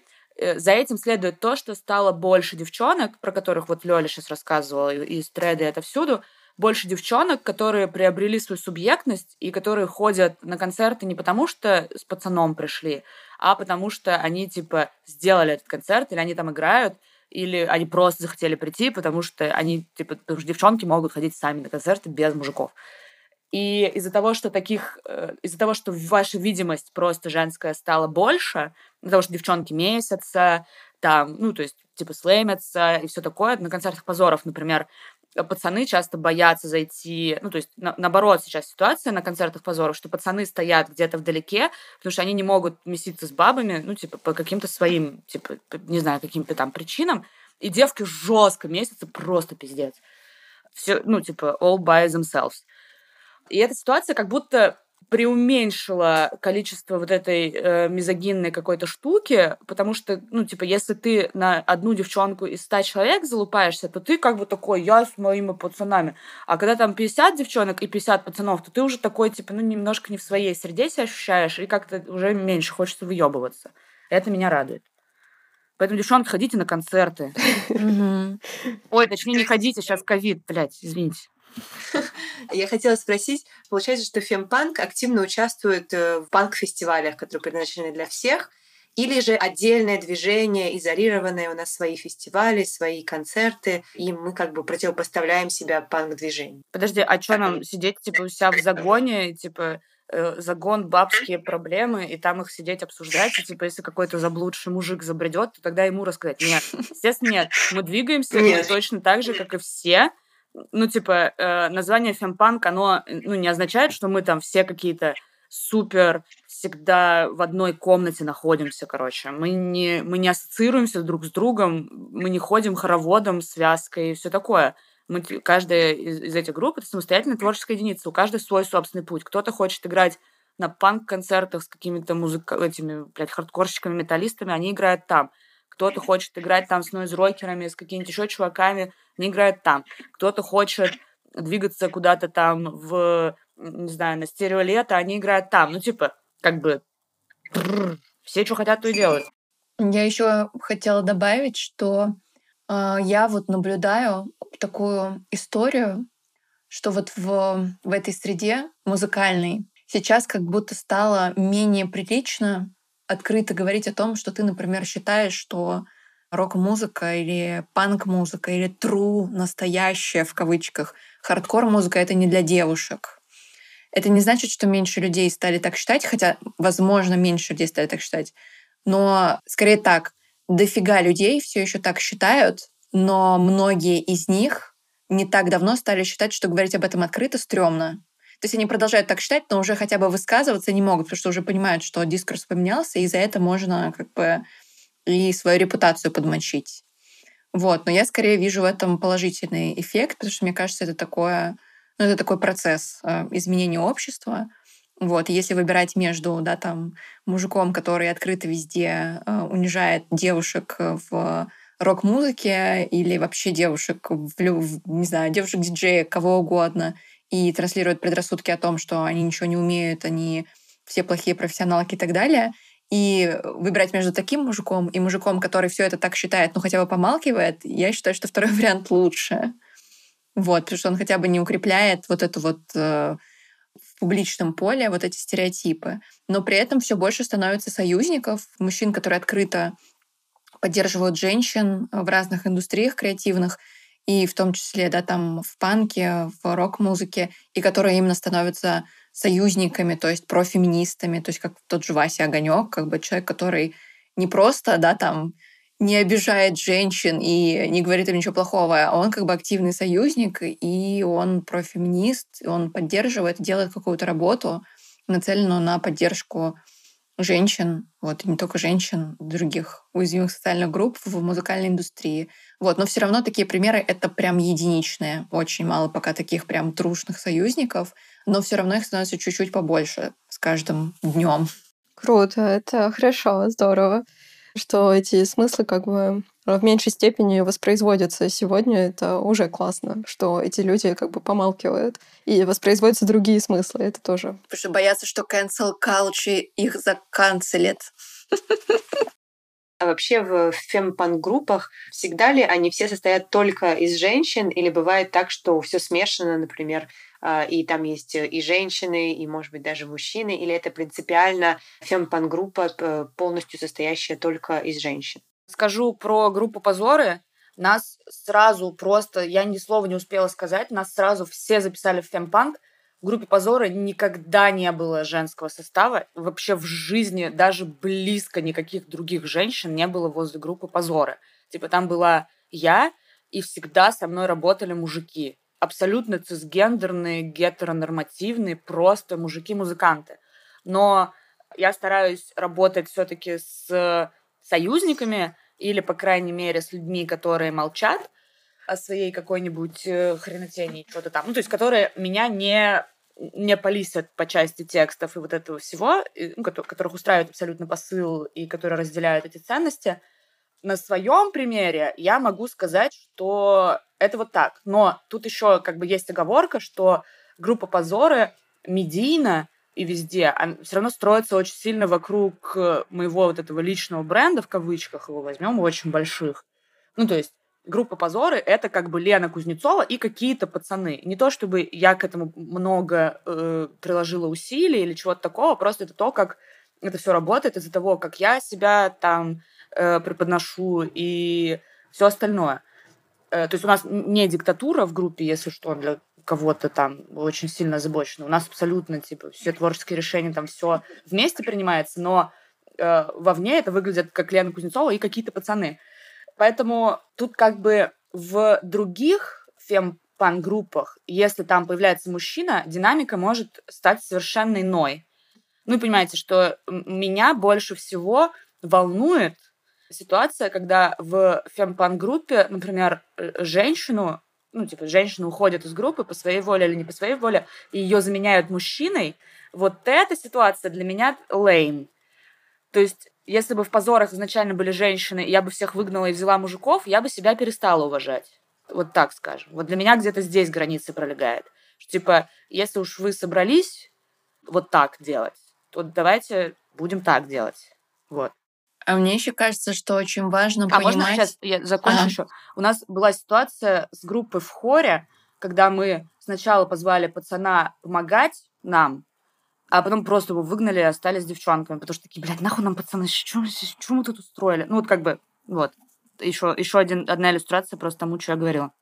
за этим следует то, что стало больше девчонок, про которых вот Лёля сейчас рассказывала, из треда и отовсюду, больше девчонок, которые приобрели свою субъектность и которые ходят на концерты не потому, что с пацаном пришли, а потому что они, типа, сделали этот концерт, или они там играют, или они просто захотели прийти, потому что они, типа, потому что девчонки могут ходить сами на концерты без мужиков. И из-за того, что ваша видимость просто женская стала больше, из-за того, что девчонки месятся, там, ну, то есть, типа, слэмятся и все такое, на концертах позоров, например, пацаны часто боятся зайти, ну, то есть, наоборот, сейчас ситуация на концертах позоров, что пацаны стоят где-то вдалеке, потому что они не могут меситься с бабами, ну, типа, по каким-то своим, типа, не знаю, каким-то там причинам, и девки жестко месятся, просто пиздец. Все, ну, типа, all by themselves. И эта ситуация как будто преуменьшила количество вот этой мизогинной какой-то штуки, потому что, ну, типа, если ты на одну девчонку из 100 человек залупаешься, то ты как бы такой, я с моими пацанами. А когда там 50 девчонок и 50 пацанов, то ты уже такой, типа, ну, немножко не в своей среде себя ощущаешь, и как-то уже меньше хочется выебываться. Это меня радует. Поэтому, девчонки, ходите на концерты. Ой, точнее, не ходите, сейчас ковид, блядь, извините. Я хотела спросить, получается, что фемпанк активно участвует в панк-фестивалях, которые предназначены для всех, или же отдельное движение, изолированное, у нас свои фестивали, свои концерты, и мы как бы противопоставляем себя панк-движению? Подожди, а что нам сидеть, типа, у себя в загоне, типа, загон, бабские проблемы, и там их сидеть обсуждать, и, типа, если какой-то заблудший мужик забредет, то тогда ему рассказать? Нет, естественно, нет. Мы двигаемся точно так же, как и все. Ну, типа, название фемпанк, оно, ну, не означает, что мы там все какие-то супер всегда в одной комнате находимся, короче. Мы не ассоциируемся друг с другом, мы не ходим хороводом, связкой и все такое. Каждая из этих групп — это самостоятельная творческая единица, у каждой свой собственный путь. Кто-то хочет играть на панк-концертах с какими-то этими, блядь, хардкорщиками, металлистами, они играют там. Кто-то хочет играть там с нойз-рокерами, с какими-нибудь еще чуваками, они играют там. Кто-то хочет двигаться куда-то там в, не знаю, на стереолето, они играют там. Ну, типа, как бы все, что хотят, то и делают. Я еще хотела добавить, что я вот наблюдаю такую историю, что вот в этой среде музыкальной сейчас как будто стало менее прилично открыто говорить о том, что ты, например, считаешь, что рок-музыка или панк-музыка или true, настоящая, в кавычках, хардкор-музыка — это не для девушек. Это не значит, что меньше людей стали так считать, хотя, возможно, меньше людей стали так считать. Но, скорее так, дофига людей все еще так считают, но многие из них не так давно стали считать, что говорить об этом открыто стрёмно. То есть они продолжают так считать, но уже хотя бы высказываться не могут, потому что уже понимают, что дискурс поменялся, и за это можно как бы и свою репутацию подмочить. Вот. Но я скорее вижу в этом положительный эффект, потому что, мне кажется, это такой процесс изменения общества. Вот. И если выбирать между, да, там, мужиком, который открыто везде унижает девушек в рок-музыке или вообще девушек, не знаю, девушек-диджея, кого угодно, и транслируют предрассудки о том, что они ничего не умеют, они все плохие профессионалки и так далее. И выбирать между таким мужиком и мужиком, который все это так считает, но хотя бы помалкивает, я считаю, что второй вариант лучше. Вот, потому что он хотя бы не укрепляет вот это вот в публичном поле вот эти стереотипы. Но при этом все больше становится союзников, мужчин, которые открыто поддерживают женщин в разных индустриях креативных, и в том числе, да, там в панке, в рок-музыке, и которые именно становятся союзниками, то есть профеминистами, то есть как тот же Вася Огонёк, как бы человек, который не просто, да, там, не обижает женщин и не говорит им ничего плохого, а он как бы активный союзник, и он профеминист, он поддерживает, делает какую-то работу, нацеленную на поддержку женщин, вот, и не только женщин, других уязвимых социальных групп в музыкальной индустрии. Вот, но все равно такие примеры — это прям единичные. Очень мало пока таких прям трушных союзников, но все равно их становится чуть-чуть побольше с каждым днем. Круто, это хорошо, здорово, что эти смыслы как бы в меньшей степени воспроизводятся сегодня. Это уже классно, что эти люди как бы помалкивают и воспроизводятся другие смыслы. Это тоже. Потому что боятся, что cancel culture их заканцелит. А вообще в фемпанк-группах всегда ли они все состоят только из женщин? Или бывает так, что все смешано, например, и там есть и женщины, и, может быть, даже мужчины? Или это принципиально фемпанк-группа, полностью состоящая только из женщин? Скажу про группу «Позоры». Нас сразу просто... Я ни слова не успела сказать. Нас сразу все записали в фемпанк. В группе «Позоры» никогда не было женского состава. Вообще в жизни даже близко никаких других женщин не было возле группы «Позоры». Типа там была я, и всегда со мной работали мужики. Абсолютно цисгендерные, гетеронормативные, просто мужики-музыканты. Но я стараюсь работать все-таки с союзниками или, по крайней мере, с людьми, которые молчат о своей какой-нибудь хренотени, что-то там. Ну, то есть, которые меня не полисят по части текстов и вот этого всего, которых устраивает абсолютно посыл и которые разделяют эти ценности. На своем примере я могу сказать, что это вот так. Но тут еще как бы есть оговорка, что группа «Позоры» медийно и везде все равно строится очень сильно вокруг моего вот этого личного бренда, в кавычках его возьмем, очень больших. Ну, то есть группа «Позоры» — это как бы Лена Кузнецова и какие-то пацаны. Не то чтобы я к этому много приложила усилий или чего-то такого, просто это то, как это все работает из-за того, как я себя там преподношу и все остальное. То есть у нас не диктатура в группе, если что, для кого-то там очень сильно озабочено. У нас абсолютно типа все творческие решения, там все вместе принимается, но вовне это выглядит как Лена Кузнецова и какие-то пацаны. Поэтому тут как бы в других фемпан-группах, если там появляется мужчина, динамика может стать совершенно иной. Ну, понимаете, что меня больше всего волнует ситуация, когда в фемпан-группе, например, женщина уходит из группы по своей воле или не по своей воле, и ее заменяют мужчиной, вот эта ситуация для меня lame. То есть, если бы в «Позорах» изначально были женщины, я бы всех выгнала и взяла мужиков, я бы себя перестала уважать. Вот так скажем. Вот для меня где-то здесь граница пролегает. Что, типа, если уж вы собрались вот так делать, то давайте будем так делать. Вот. А мне еще кажется, что очень важно понимать... А можно сейчас я закончу еще? У нас была ситуация с группой в хоре, когда мы сначала позвали пацана помогать нам, а потом просто его выгнали и остались с девчонками, потому что такие, блядь, нахуй нам пацаны, что мы тут устроили? Ну вот как бы, вот. Еще одна иллюстрация просто тому, что я говорила.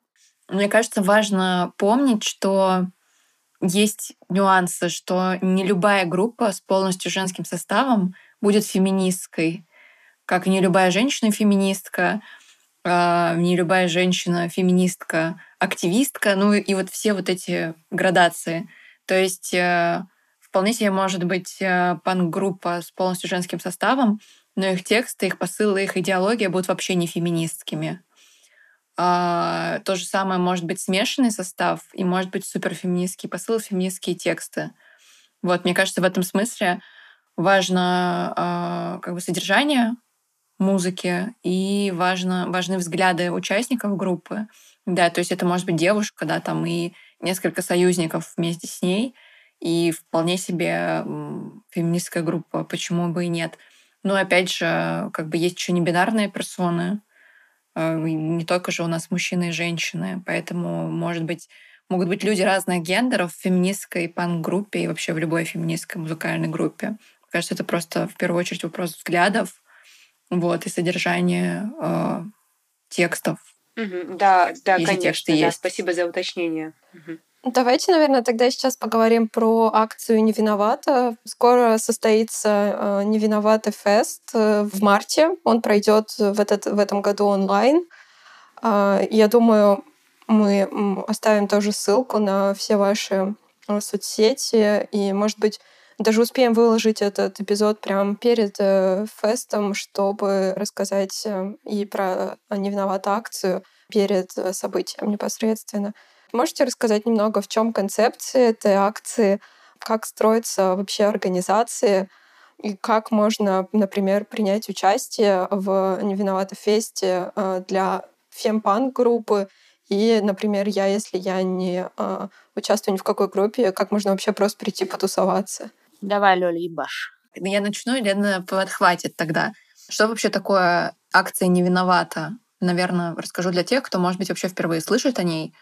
Мне кажется, важно помнить, что есть нюансы, что не любая группа с полностью женским составом будет феминистской, как и не любая женщина феминистка, не любая женщина феминистка, активистка, ну и вот все вот эти градации. То есть вполне себе может быть панк-группа с полностью женским составом, но их тексты, их посылы, их идеология будут вообще не феминистскими. То же самое может быть смешанный состав и может быть суперфеминистский посыл, феминистские тексты. Вот, мне кажется, в этом смысле важно как бы содержание музыки и важны взгляды участников группы. Да, то есть это может быть девушка, да, там и несколько союзников вместе с ней, и вполне себе феминистская группа, почему бы и нет. Но опять же, как бы есть еще не бинарные персоны, не только же у нас мужчины и женщины, поэтому, может быть, могут быть люди разных гендеров в феминистской панк-группе и вообще в любой феминистской музыкальной группе. Мне кажется, это просто в первую очередь вопрос взглядов, вот, и содержание текстов. Угу, да, да, конечно, да, спасибо за уточнение. Угу. Давайте, наверное, тогда сейчас поговорим про акцию «Не виновата». Скоро состоится «Не виновата» фест в марте. Он пройдет в этом году онлайн. Я думаю, мы оставим тоже ссылку на все ваши соцсети и, может быть, даже успеем выложить этот эпизод прямо перед фестом, чтобы рассказать и про «Не виновата» акцию перед событием непосредственно. Можете рассказать немного, в чем концепция этой акции, как строятся вообще организации и как можно, например, принять участие в «Не виновата» фесте для фемпанк-группы? И, например, если я не участвую ни в какой группе, как можно вообще просто прийти потусоваться? Давай, Лёля, ебашь. Я начну, и Лена подхватит тогда. Что вообще такое акция «Не виновата»? Наверное, расскажу для тех, кто, может быть, вообще впервые слышит о ней.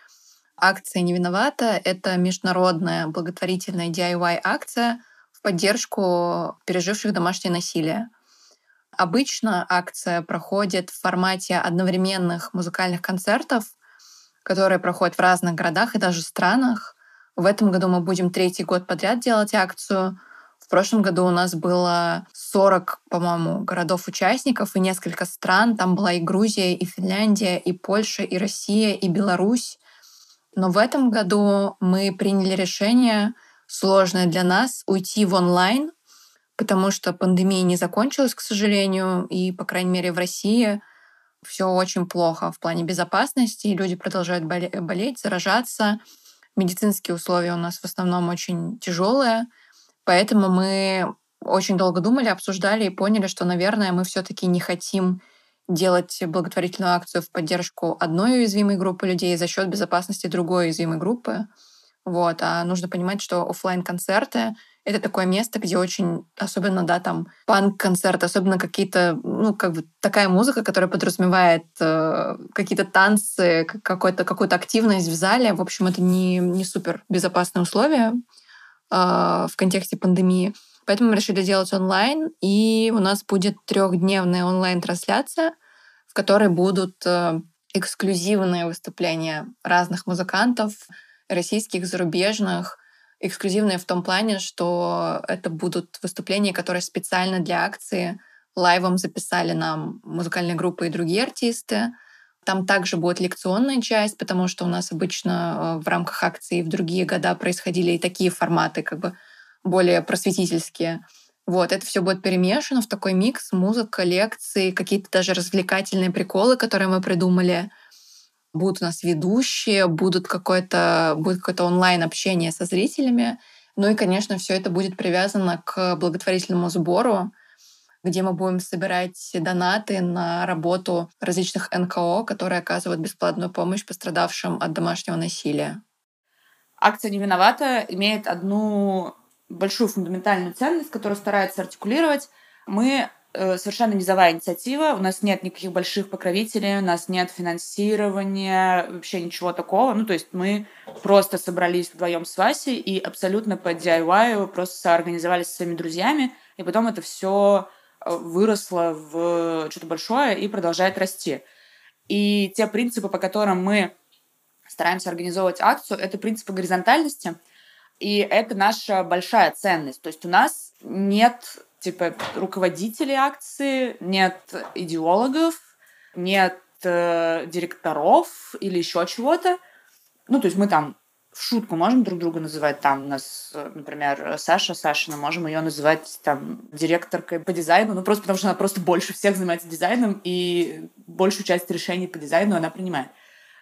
Акция «Не виновата» — это международная благотворительная DIY-акция в поддержку переживших домашнее насилие. Обычно акция проходит в формате одновременных музыкальных концертов, которые проходят в разных городах и даже странах. В этом году мы будем 3-й год подряд делать акцию. В В прошлом году у нас было 40, по-моему, городов-участников и несколько стран. Там была и Грузия, и Финляндия, и Польша, и Россия, и Беларусь. Но в этом году мы приняли решение, сложное для нас, уйти в онлайн, потому что пандемия не закончилась, к сожалению, и, по крайней мере, в России все очень плохо в плане безопасности, люди продолжают болеть, заражаться. Медицинские условия у нас в основном очень тяжелые, поэтому мы очень долго думали, обсуждали и поняли, что, наверное, мы все-таки не хотим делать благотворительную акцию в поддержку одной уязвимой группы людей за счет безопасности другой уязвимой группы. Вот. А нужно понимать, что офлайн-концерты — это такое место, где очень, особенно, да, там, панк-концерты, особенно какие-то, ну, как бы такая музыка, которая подразумевает какие-то танцы, какую-то активность в зале. В общем, это не супер безопасные условия в контексте пандемии. Поэтому мы решили делать онлайн, и у нас будет 3-дневная онлайн-трансляция, в которой будут эксклюзивные выступления разных музыкантов, российских, зарубежных, эксклюзивные в том плане, что это будут выступления, которые специально для акции лайвом записали нам музыкальные группы и другие артисты. Там также будет лекционная часть, потому что у нас обычно в рамках акции в другие года происходили и такие форматы, как бы более просветительские. Вот, это все будет перемешано в такой микс: музыка, лекции, какие-то даже развлекательные приколы, которые мы придумали. Будут у нас ведущие, будет какое-то онлайн-общение со зрителями. Ну и, конечно, все это будет привязано к благотворительному сбору, где мы будем собирать донаты на работу различных НКО, которые оказывают бесплатную помощь пострадавшим от домашнего насилия. Акция «Не виновата» имеет одну большую фундаментальную ценность, которую стараются артикулировать. Мы совершенно низовая инициатива, у нас нет никаких больших покровителей, у нас нет финансирования, вообще ничего такого. Ну, то есть мы просто собрались вдвоем с Васей и абсолютно по DIY просто соорганизовались со своими друзьями, и потом это все выросло в что-то большое и продолжает расти. И те принципы, по которым мы стараемся организовывать акцию, это принципы горизонтальности, и это наша большая ценность. То есть у нас нет руководителей акции, нет идеологов, нет директоров или еще чего-то. Ну, то есть мы там в шутку можем друг друга называть. Там у нас, например, Сашина, можем ее называть там директоркой по дизайну, ну, просто потому что она просто больше всех занимается дизайном, и большую часть решений по дизайну она принимает.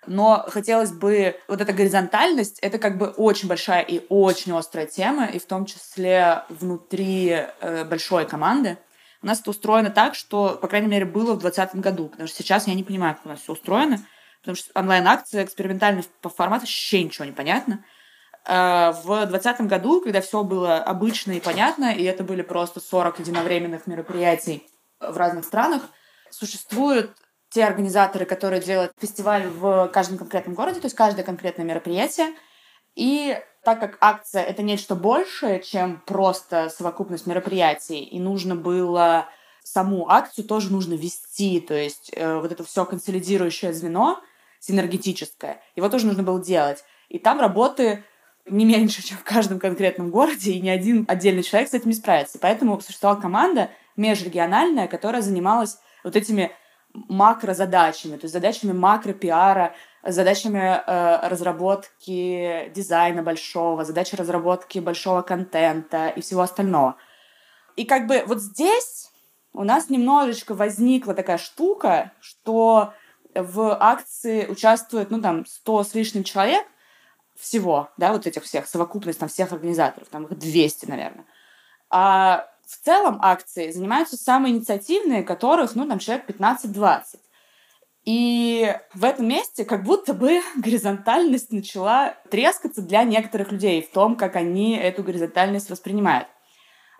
Но хотелось бы... Вот эта горизонтальность — это как бы очень большая и очень острая тема, и в том числе внутри большой команды. У нас это устроено так, что, по крайней мере, было в 2020 году, потому что сейчас я не понимаю, как у нас все устроено, потому что онлайн-акция экспериментальная по формату, вообще ничего не понятно. В 2020 году, когда все было обычно и понятно, и это были просто 40 единовременных мероприятий в разных странах, существует те организаторы, которые делают фестиваль в каждом конкретном городе, то есть каждое конкретное мероприятие. И так как акция — это нечто большее, чем просто совокупность мероприятий, и нужно было саму акцию тоже нужно вести, то есть вот это все консолидирующее звено синергетическое, его тоже нужно было делать. И там работы не меньше, чем в каждом конкретном городе, и ни один отдельный человек с этим не справится. Поэтому существовала команда межрегиональная, которая занималась вот этими макрозадачами, то есть задачами макропиара, задачами разработки дизайна большого, задачи разработки большого контента и всего остального. И как бы вот здесь у нас немножечко возникла такая штука, что в акции участвует, 100 с лишним человек всего, да, вот этих всех, совокупность там всех организаторов, там их 200, наверное. А в целом акции занимаются самые инициативные, которых, человек 15-20. И в этом месте как будто бы горизонтальность начала трескаться для некоторых людей в том, как они эту горизонтальность воспринимают.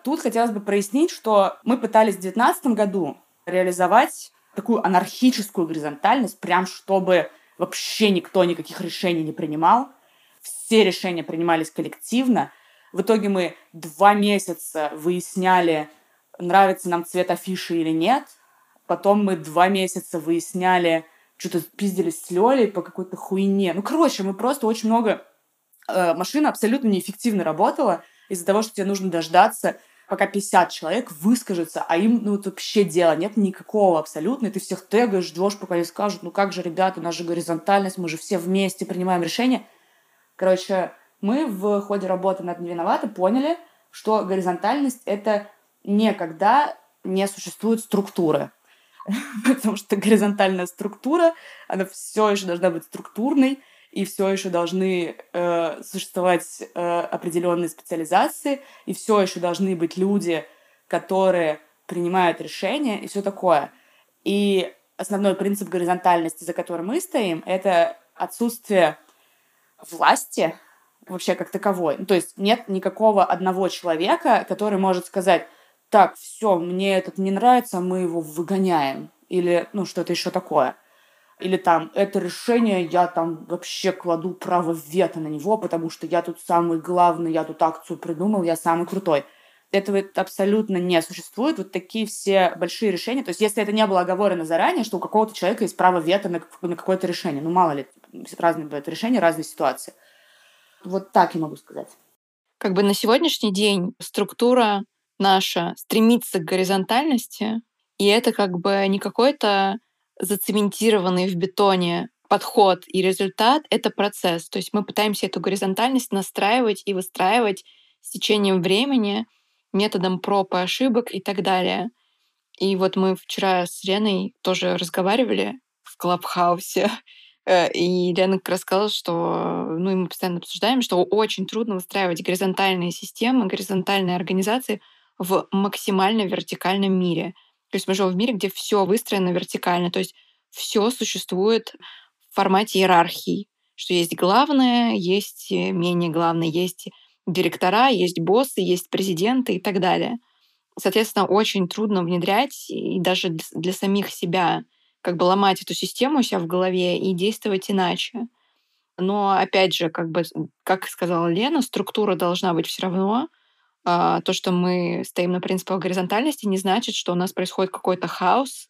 Тут хотелось бы прояснить, что мы пытались в 2019 году реализовать такую анархическую горизонтальность, прям чтобы вообще никто никаких решений не принимал. Все решения принимались коллективно. В итоге мы 2 месяца выясняли, нравится нам цвет афиши или нет. Потом мы 2 месяца выясняли, что-то пиздились с Лёлей по какой-то хуйне. Мы просто очень много... Машина абсолютно неэффективно работала из-за того, что тебе нужно дождаться пока 50 человек выскажется, а им ну, вообще дела нет никакого абсолютно, и ты всех тегаешь, ждешь, пока они скажут, ну как же, ребята, у нас же горизонтальность, мы же все вместе принимаем решение. Короче, мы в ходе работы над «Не виновата» поняли, что горизонтальность — это никогда не существует структуры. Потому что горизонтальная структура, она все еще должна быть структурной, и все еще должны существовать определенные специализации, и все еще должны быть люди, которые принимают решения, и все такое. И основной принцип горизонтальности, за которым мы стоим, это отсутствие власти вообще как таковой. То есть нет никакого одного человека, который может сказать: так, все, мне этот не нравится, мы его выгоняем, или ну что-то еще такое. Или там, это решение, я там вообще кладу право вето на него, потому что я тут самый главный, я тут акцию придумал, я самый крутой. Этого абсолютно не существует. Вот такие все большие решения. То есть, если это не было оговорено заранее, что у какого-то человека есть право вето на какое-то решение. Ну, мало ли, разные бывают решения, разные ситуации. Вот так я могу сказать. Как бы на сегодняшний день структура наша стремится к горизонтальности, и это как бы не какой-то зацементированный в бетоне подход и результат — это процесс. То есть мы пытаемся эту горизонтальность настраивать и выстраивать с течением времени, методом проб и ошибок и так далее. И вот мы вчера с Леной тоже разговаривали в Клабхаусе, и Лена рассказала, что ну, и мы постоянно обсуждаем, что очень трудно выстраивать горизонтальные системы, горизонтальные организации в максимально вертикальном мире. То есть мы живем в мире, где все выстроено вертикально, то есть все существует в формате иерархии, что есть главное, есть менее главное, есть директора, есть боссы, есть президенты и так далее. Соответственно, очень трудно внедрять и даже для самих себя как бы ломать эту систему у себя в голове и действовать иначе. Но опять же, как бы, как сказала Лена, структура должна быть все равно. То, что мы стоим на принципах горизонтальности, не значит, что у нас происходит какой-то хаос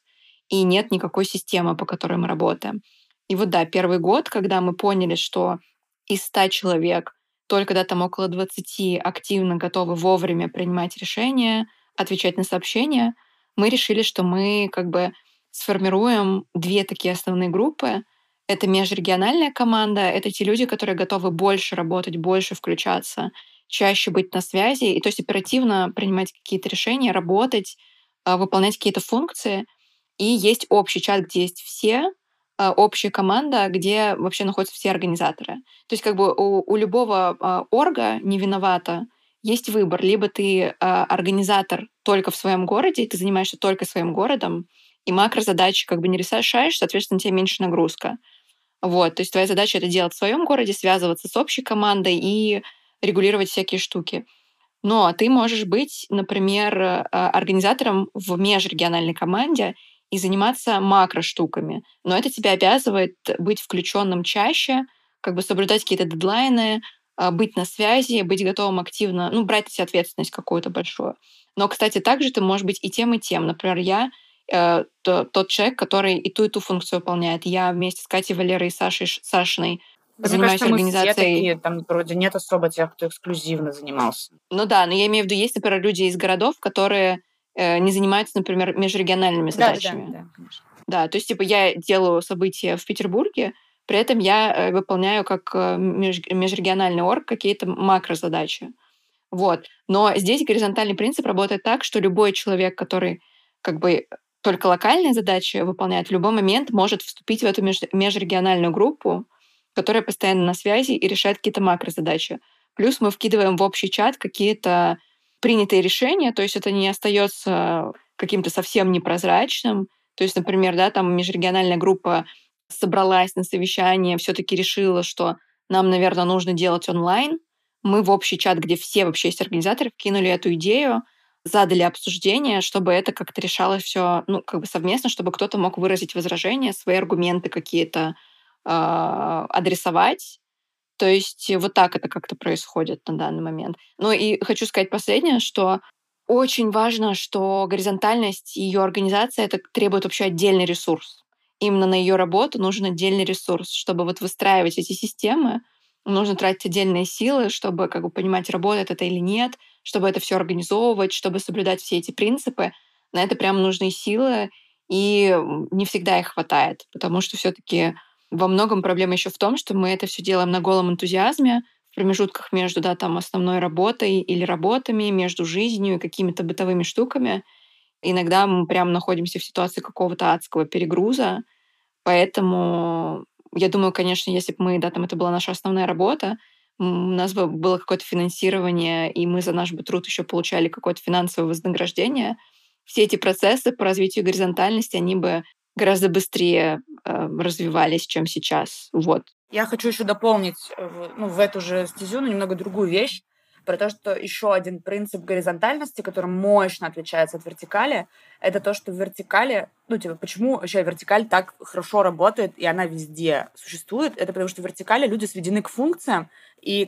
и нет никакой системы, по которой мы работаем. И вот да, первый год, когда мы поняли, что из 100 человек только да, там около 20 активно готовы вовремя принимать решения, отвечать на сообщения, мы решили, что мы как бы сформируем две такие основные группы. Это межрегиональная команда, это те люди, которые готовы больше работать, больше включаться, чаще быть на связи, и то есть оперативно принимать какие-то решения, работать, выполнять какие-то функции. И есть общий чат, где есть все, общая команда, где вообще находятся все организаторы. То есть как бы у любого орга «Не виновата» есть выбор. Либо ты организатор только в своем городе, ты занимаешься только своим городом, и макрозадачи как бы не решаешь, соответственно, тебе меньше нагрузка. Вот. То есть твоя задача — это делать в своем городе, связываться с общей командой и регулировать всякие штуки. Но ты можешь быть, например, организатором в межрегиональной команде и заниматься макроштуками. Но это тебя обязывает быть включенным чаще, как бы соблюдать какие-то дедлайны, быть на связи, быть готовым активно, ну, брать на себя ответственность какую-то большую. Но, кстати, также ты можешь быть и тем, и тем. Например, я тот человек, который и ту функцию выполняет. Я вместе с Катей, Валерой и Сашиной занимаюсь организацией. Все такие, там вроде нет особо тех, кто эксклюзивно занимался. Ну да, но я имею в виду, есть, например, люди из городов, которые не занимаются, например, межрегиональными задачами. Да, конечно. Да, то есть типа я делаю события в Петербурге, при этом я выполняю как межрегиональный орг какие-то макрозадачи. Вот. Но здесь горизонтальный принцип работает так, что любой человек, который как бы только локальные задачи выполняет, в любой момент может вступить в эту межрегиональную группу, которая постоянно на связи и решает какие-то макрозадачи. Плюс мы вкидываем в общий чат какие-то принятые решения, то есть это не остается каким-то совсем непрозрачным. То есть, например, да, там межрегиональная группа собралась на совещание, все-таки решила, что нам, наверное, нужно делать онлайн. Мы в общий чат, где все вообще есть организаторы, вкинули эту идею, задали обсуждение, чтобы это как-то решалось все, ну, как бы совместно, чтобы кто-то мог выразить возражения, свои аргументы какие-то адресовать. То есть вот так это как-то происходит на данный момент. Ну и хочу сказать последнее, что очень важно, что горизонтальность и ее организация это требует вообще отдельный ресурс. Именно на ее работу нужен отдельный ресурс. Чтобы вот выстраивать эти системы, нужно тратить отдельные силы, чтобы как бы понимать, работает это или нет, чтобы это все организовывать, чтобы соблюдать все эти принципы, на это прям нужны силы, и не всегда их хватает, потому что все-таки во многом проблема еще в том, что мы это все делаем на голом энтузиазме, в промежутках между основной работой или работами, между жизнью и какими-то бытовыми штуками. Иногда мы прям находимся в ситуации какого-то адского перегруза, поэтому я думаю, конечно, если бы мы, это была наша основная работа, у нас бы было какое-то финансирование, и мы за наш бы труд еще получали какое-то финансовое вознаграждение, все эти процессы по развитию горизонтальности, они бы гораздо быстрее развивались, чем сейчас. Вот. Я хочу еще дополнить в эту же стезю, но немного другую вещь, про то, что еще один принцип горизонтальности, который мощно отличается от вертикали, это то, что в вертикали, почему вообще вертикаль так хорошо работает, и она везде существует, это потому что в вертикали люди сведены к функциям, и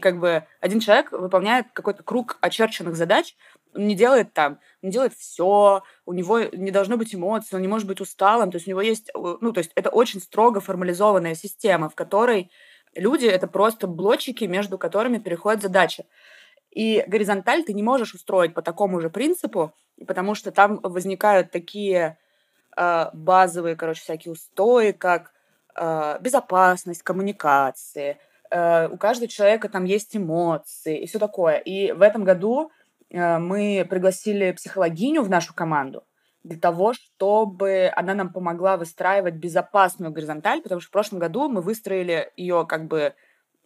один человек выполняет какой-то круг очерченных задач, он не делает он делает все, у него не должно быть эмоций, он не может быть усталым, то есть у него есть, это очень строго формализованная система, в которой люди — это просто блочки, между которыми переходят задачи. И горизонталь ты не можешь устроить по такому же принципу, потому что там возникают такие базовые, всякие устои, как безопасность, коммуникации. У каждого человека там есть эмоции и все такое. И в этом году мы пригласили психологиню в нашу команду для того, чтобы она нам помогла выстраивать безопасную горизонталь, потому что в прошлом году мы выстроили ее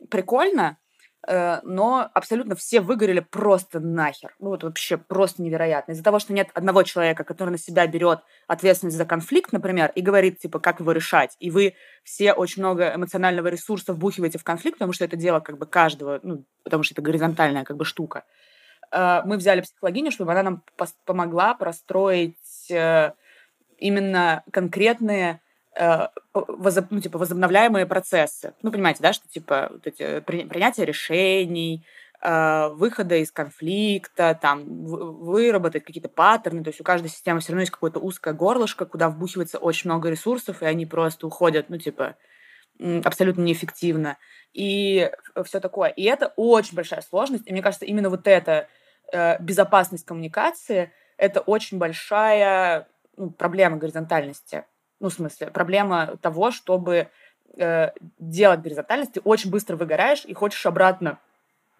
прикольно, но абсолютно все выгорели просто нахер. Вообще просто невероятно. Из-за того, что нет одного человека, который на себя берет ответственность за конфликт, например, и говорит, как его решать. И вы все очень много эмоционального ресурса вбухиваете в конфликт, потому что это дело каждого, потому что это горизонтальная штука. Мы взяли психологиню, чтобы она нам помогла простроить именно конкретные возобновляемые процессы. Понимаете, да, что принятие решений, выхода из конфликта, выработать какие-то паттерны. То есть у каждой системы все равно есть какое-то узкое горлышко, куда вбухивается очень много ресурсов, и они просто уходят, абсолютно неэффективно. И все такое. И это очень большая сложность. И мне кажется, именно эта безопасность коммуникации — это очень большая проблема горизонтальности. Проблема того, чтобы делать горизонтальность, ты очень быстро выгораешь и хочешь обратно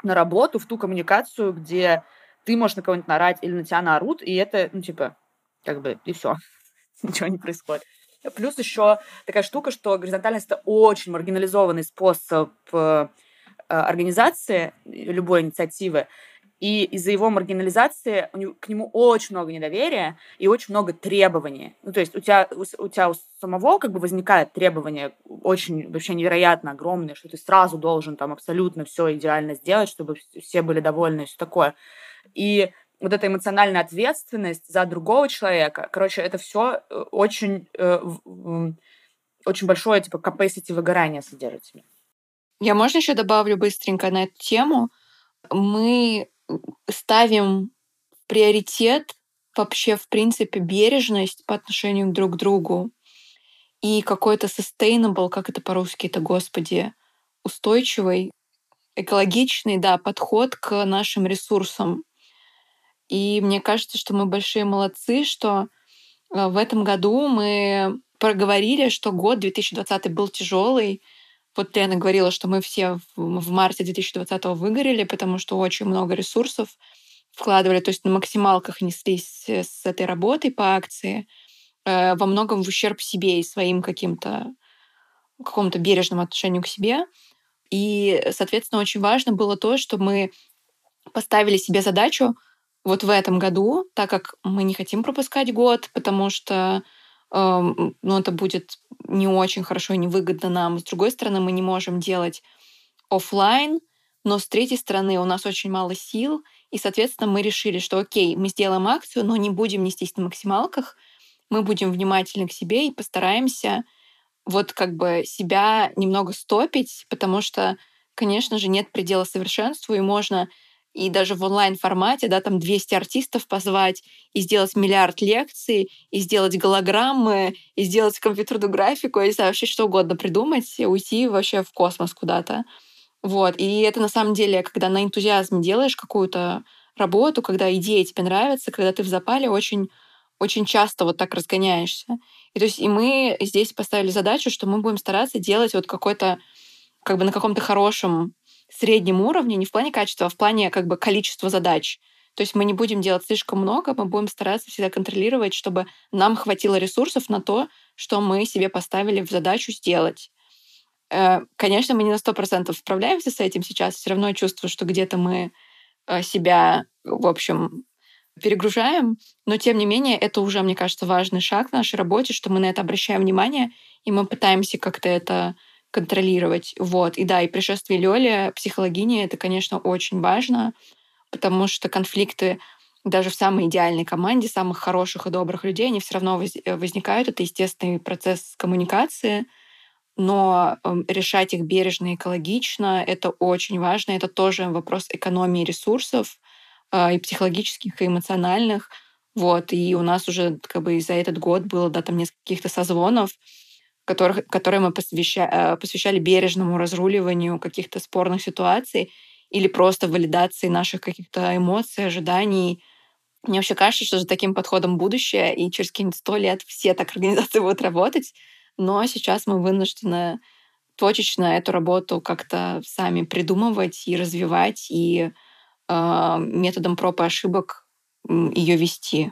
на работу, в ту коммуникацию, где ты можешь на кого-нибудь нарать или на тебя наорут, и это, и все, ничего не происходит. Плюс еще такая штука, что горизонтальность – это очень маргинализованный способ организации любой инициативы, и из-за его маргинализации к нему очень много недоверия и очень много требований. То есть у тебя у самого возникает требование очень вообще невероятно огромное, что ты сразу должен абсолютно все идеально сделать, чтобы все были довольны и все такое. И эта эмоциональная ответственность за другого человека, это все очень, очень большое capacity выгорания содержит в себе. Я можно еще добавлю быстренько на эту тему? Мы ставим в приоритет вообще, в принципе, бережность по отношению друг к другу и какой-то sustainable, как это по-русски, устойчивый, экологичный, подход к нашим ресурсам. И мне кажется, что мы большие молодцы, что в этом году мы проговорили, что год 2020 был тяжелый. Лена говорила, что мы все в марте 2020-го выгорели, потому что очень много ресурсов вкладывали, то есть на максималках неслись с этой работой по акции, во многом в ущерб себе и своим какому-то бережному отношению к себе. И, соответственно, очень важно было то, что мы поставили себе задачу в этом году, так как мы не хотим пропускать год, потому что это будет не очень хорошо и невыгодно нам. С другой стороны, мы не можем делать офлайн, но с третьей стороны у нас очень мало сил, и, соответственно, мы решили, что окей, мы сделаем акцию, но не будем нестись на максималках, мы будем внимательны к себе и постараемся себя немного стопить, потому что, конечно же, нет предела совершенству, и можно и даже в онлайн-формате, 200 артистов позвать, и сделать миллиард лекций, и сделать голограммы, и сделать компьютерную графику, и вообще что угодно придумать, и уйти вообще в космос куда-то. И это на самом деле, когда на энтузиазме делаешь какую-то работу, когда идея тебе нравится, когда ты в запале, очень, очень часто вот так разгоняешься. И то есть и мы здесь поставили задачу, что мы будем стараться делать вот какой-то, как бы на каком-то хорошем среднем уровне, не в плане качества, а в плане как бы количества задач. То есть мы не будем делать слишком много, мы будем стараться всегда контролировать, чтобы нам хватило ресурсов на то, что мы себе поставили в задачу сделать. Конечно, мы не на 100% справляемся с этим сейчас, все равно чувствую, что где-то мы себя, в общем, перегружаем, но, тем не менее, это уже, мне кажется, важный шаг в нашей работе, что мы на это обращаем внимание, и мы пытаемся как-то это контролировать. Вот. И да, и пришествие Лёли, психологини, это, конечно, очень важно, потому что конфликты даже в самой идеальной команде, самых хороших и добрых людей, они все равно возникают. Это естественный процесс коммуникации, но решать их бережно и экологично — это очень важно. Это тоже вопрос экономии ресурсов и психологических, и эмоциональных. Вот. И у нас уже как бы за этот год было там несколько созвонов, которые мы посвящали бережному разруливанию каких-то спорных ситуаций или просто валидации наших каких-то эмоций, ожиданий. Мне вообще кажется, что за таким подходом будущее, и через какие-нибудь 100 лет все так организации будут работать. Но сейчас мы вынуждены точечно эту работу как-то сами придумывать и развивать, и методом проб и ошибок ее вести.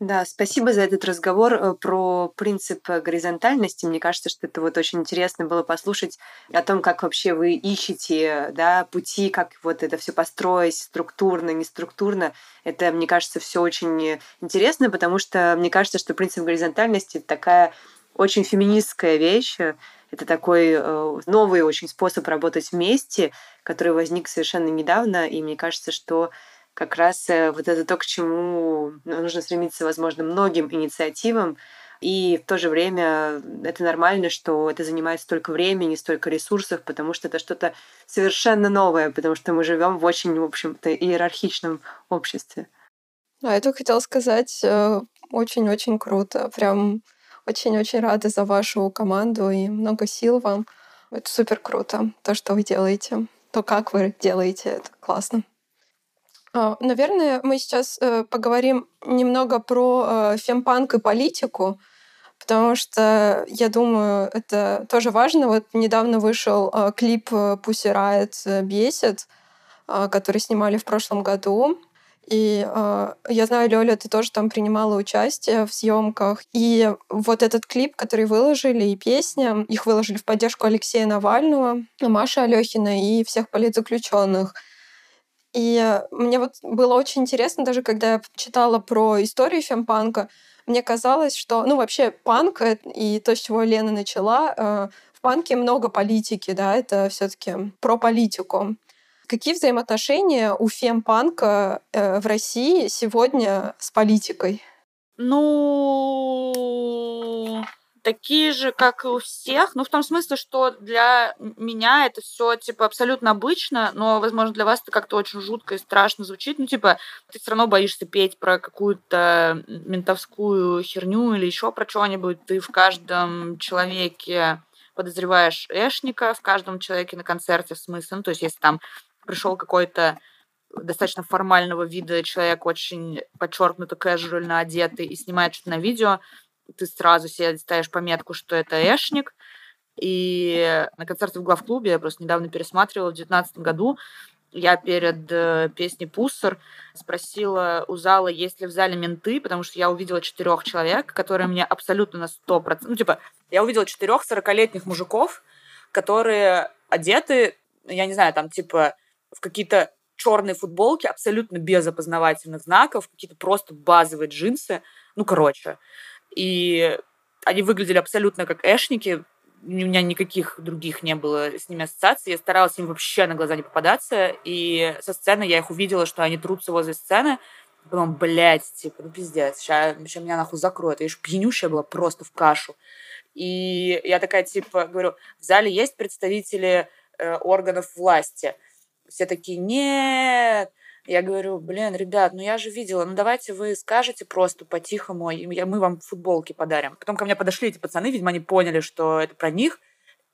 Да, спасибо за этот разговор про принцип горизонтальности. Мне кажется, что это вот очень интересно было послушать о том, как вообще вы ищете, да, пути, как вот это все построить структурно, неструктурно. Это, мне кажется, все очень интересно, потому что мне кажется, что принцип горизонтальности — это такая очень феминистская вещь. Это такой новый очень способ работать вместе, который возник совершенно недавно, и мне кажется, что как раз вот это то, к чему нужно стремиться, возможно, многим инициативам. И в то же время это нормально, что это занимает столько времени, столько ресурсов, потому что это что-то совершенно новое, потому что мы живем в очень, в общем-то, иерархичном обществе. А я только хотела сказать, очень-очень круто. Прям очень-очень рада за вашу команду и много сил вам. Это супер круто, то, что вы делаете. То, как вы делаете, это классно. Наверное, мы сейчас поговорим немного про фемпанк и политику, потому что, я думаю, это тоже важно. Вот недавно вышел клип Pussy Riot «Бесит», который снимали в прошлом году. И я знаю, Лёля, ты тоже там принимала участие в съемках. И вот этот клип, который выложили, и песня, их выложили в поддержку Алексея Навального, Маши Алёхиной и всех политзаключенных. И мне вот было очень интересно, даже когда я читала про историю фемпанка, мне казалось, что, ну, вообще панк и то, с чего Лена начала, в панке много политики, да, это все-таки про политику. Какие взаимоотношения у фемпанка в России сегодня с политикой? Ну, такие же, как и у всех. Ну, в том смысле, что для меня это все типа абсолютно обычно, но, возможно, для вас это как-то очень жутко и страшно звучит. Ну, типа, ты все равно боишься петь про какую-то ментовскую херню или еще про что-нибудь. Ты в каждом человеке подозреваешь эшника, в каждом человеке на концерте, в смысле. Ну, то есть, если там пришел какой-то достаточно формального вида человек, очень подчеркнуто casual одетый и снимает что-то на видео, ты сразу себе ставишь пометку, что это эшник. И на концерте в Главклубе, я просто недавно пересматривала, в 2019 году я перед песней «Пуссер» спросила у зала, есть ли в зале менты, потому что я увидела 4 человека, которые мне абсолютно на 100%... Ну, типа, я увидела 4 40-летних мужиков, которые одеты, я не знаю, там, типа, в какие-то черные футболки, абсолютно без опознавательных знаков, какие-то просто базовые джинсы, ну, короче... И они выглядели абсолютно как эшники. У меня никаких других не было с ними ассоциаций. Я старалась им вообще на глаза не попадаться. И со сцены я их увидела, что они трутся возле сцены. Потом, блядь, типа, ну пиздец, сейчас меня нахуй закроют. Я же пьянющая была просто в кашу. И я такая, типа, говорю, в зале есть представители органов власти? Все такие, нет. Я говорю, блин, ребят, ну я же видела, ну давайте вы скажете просто по-тихому, мы вам футболки подарим. Потом ко мне подошли эти пацаны, видимо, они поняли, что это про них,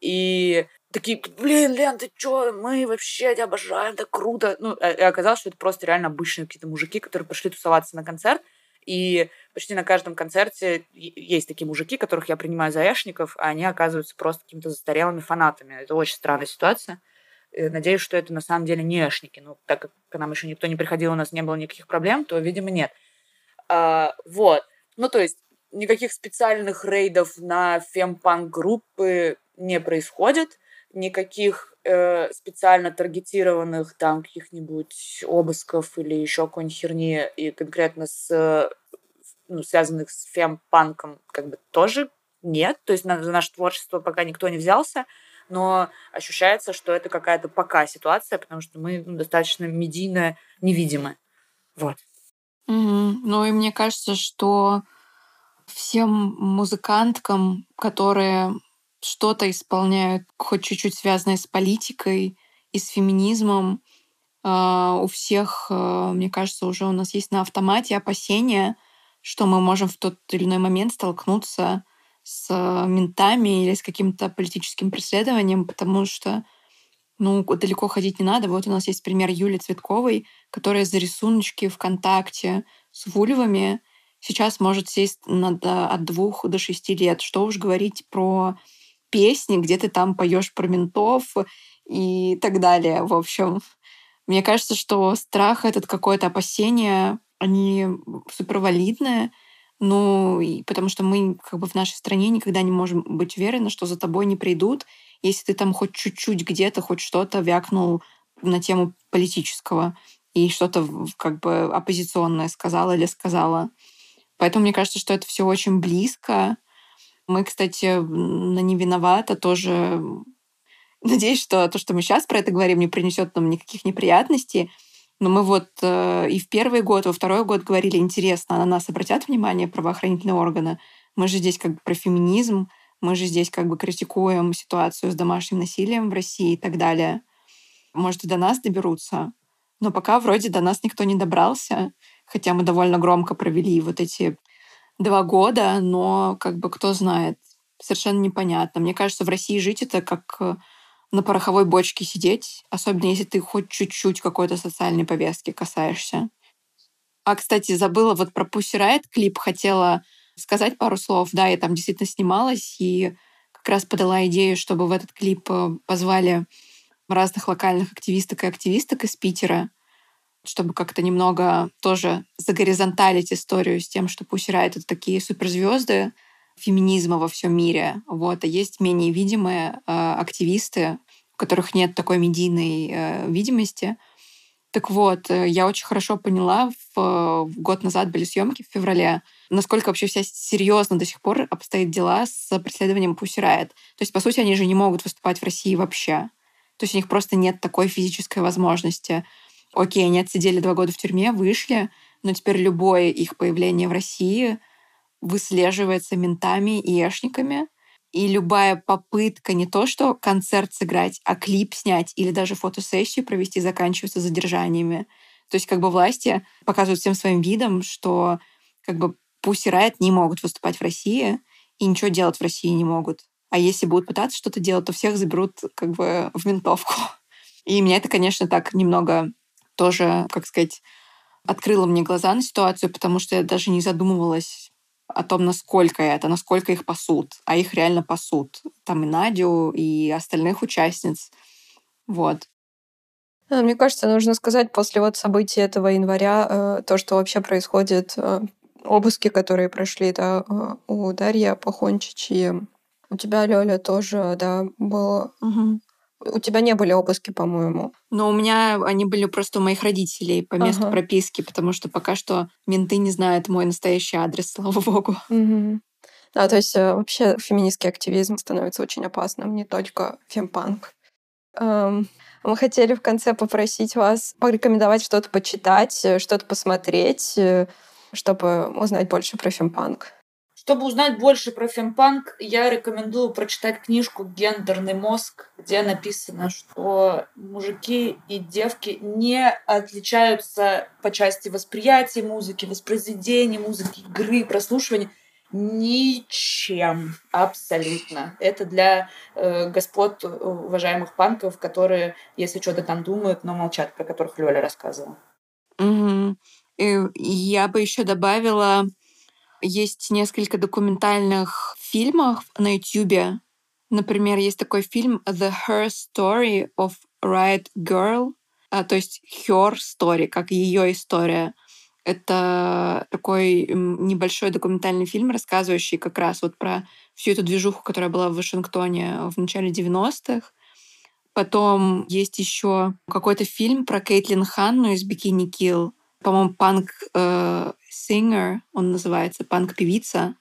и такие, блин, Лен, ты чё, мы вообще тебя обожаем, так круто. Ну, и оказалось, что это просто реально обычные какие-то мужики, которые пошли тусоваться на концерт. И почти на каждом концерте есть такие мужики, которых я принимаю за эшников, а они оказываются просто какими-то застарелыми фанатами. Это очень странная ситуация. Надеюсь, что это на самом деле не эшники. Но так как к нам еще никто не приходил, у нас не было никаких проблем, то, видимо, нет. Вот. Ну, то есть никаких специальных рейдов на фемпанк-группы не происходит, никаких специально таргетированных там каких-нибудь обысков или еще какой-нибудь херни, и конкретно с, ну, связанных с фемпанком как бы тоже нет. То есть за наше творчество пока никто не взялся, но ощущается, что это какая-то пока ситуация, потому что мы, ну, достаточно медийно невидимы. Вот. Ну и мне кажется, что всем музыканткам, которые что-то исполняют, хоть чуть-чуть связанное с политикой и с феминизмом, у всех, мне кажется, уже у нас есть на автомате опасения, что мы можем в тот или иной момент столкнуться с ментами или с каким-то политическим преследованием, потому что, ну, далеко ходить не надо. Вот у нас есть пример Юли Цветковой, которая за рисуночки ВКонтакте с вульвами сейчас может сесть от 2 до 6 лет. Что уж говорить про песни, где ты там поешь про ментов и так далее. В общем, мне кажется, что страх этот, какое-то опасение, они супервалидные. Ну, и потому что мы как бы в нашей стране никогда не можем быть уверены, что за тобой не придут, если ты там хоть чуть-чуть где-то, хоть что-то вякнул на тему политического и что-то как бы оппозиционное сказал или сказала. Поэтому мне кажется, что это все очень близко. Мы, кстати, на «Не виновата» тоже... Надеюсь, что то, что мы сейчас про это говорим, не принесет нам никаких неприятностей. Но мы вот и в первый год, во второй год говорили, интересно, на нас обратят внимание правоохранительные органы? Мы же здесь как бы про феминизм, мы же здесь как бы критикуем ситуацию с домашним насилием в России и так далее. Может, и до нас доберутся? Но пока вроде до нас никто не добрался, хотя мы довольно громко провели вот эти 2 года, но как бы кто знает, совершенно непонятно. Мне кажется, в России жить — это как на пороховой бочке сидеть, особенно если ты хоть чуть-чуть какой-то социальной повестки касаешься. А, кстати, забыла вот про Pussy Riot клип, хотела сказать пару слов. Да, я там действительно снималась и как раз подала идею, чтобы в этот клип позвали разных локальных активисток и активисток из Питера, чтобы как-то немного тоже загоризонталить историю с тем, что Pussy Riot — это такие суперзвезды феминизма во всем мире. Вот. А есть менее видимые активисты, у которых нет такой медийной видимости. Так вот, я очень хорошо поняла, год назад были съемки в феврале, насколько вообще вся серьезно до сих пор обстоят дела с преследованием Pussy Riot. То есть, по сути, они же не могут выступать в России вообще. То есть у них просто нет такой физической возможности. Окей, они отсидели 2 года в тюрьме, вышли, но теперь любое их появление в России выслеживается ментами и эшниками. И любая попытка не то что концерт сыграть, а клип снять или даже фотосессию провести заканчивается задержаниями. То есть как бы власти показывают всем своим видом, что как бы Pussy Riot не могут выступать в России и ничего делать в России не могут. А если будут пытаться что-то делать, то всех заберут как бы в ментовку. И меня это, конечно, так немного тоже, как сказать, открыло мне глаза на ситуацию, потому что я даже не задумывалась о том, насколько это, насколько их пасут. А их реально пасут. Там и Надю, и остальных участниц. Вот. Мне кажется, нужно сказать после вот событий этого января, то, что вообще происходит, обыски, которые прошли, да, у Дарьи Пахончич и у тебя, Лёля, тоже, да, было... Угу. У тебя не были обыски, по-моему. Но у меня они были просто у моих родителей по месту прописки, потому что пока что менты не знают мой настоящий адрес, слава богу. Угу. Да, то есть вообще феминистский активизм становится очень опасным, не только фемпанк. Мы хотели в конце попросить вас порекомендовать что-то почитать, что-то посмотреть, чтобы узнать больше про фемпанк. Чтобы узнать больше про фемпанк, я рекомендую прочитать книжку «Гендерный мозг», где написано, что мужики и девки не отличаются по части восприятия музыки, воспроизведения музыки, игры, прослушивания. ничем абсолютно. Это для господ уважаемых панков, которые, если что-то там думают, но молчат, про которых Лёля рассказывала. Угу. Я бы еще добавила, есть несколько документальных фильмов на Ютьюбе. Например, есть такой фильм «The Her Story of Riot Grrrl», то есть «Her Story», как ее история. Это такой небольшой документальный фильм, рассказывающий как раз вот про всю эту движуху, которая была в Вашингтоне в начале 90-х. Потом есть еще какой-то фильм про Кейтлин Ханну из «Бикини Килл». По-моему, «Панк-сингер» он называется, «Панк-певица».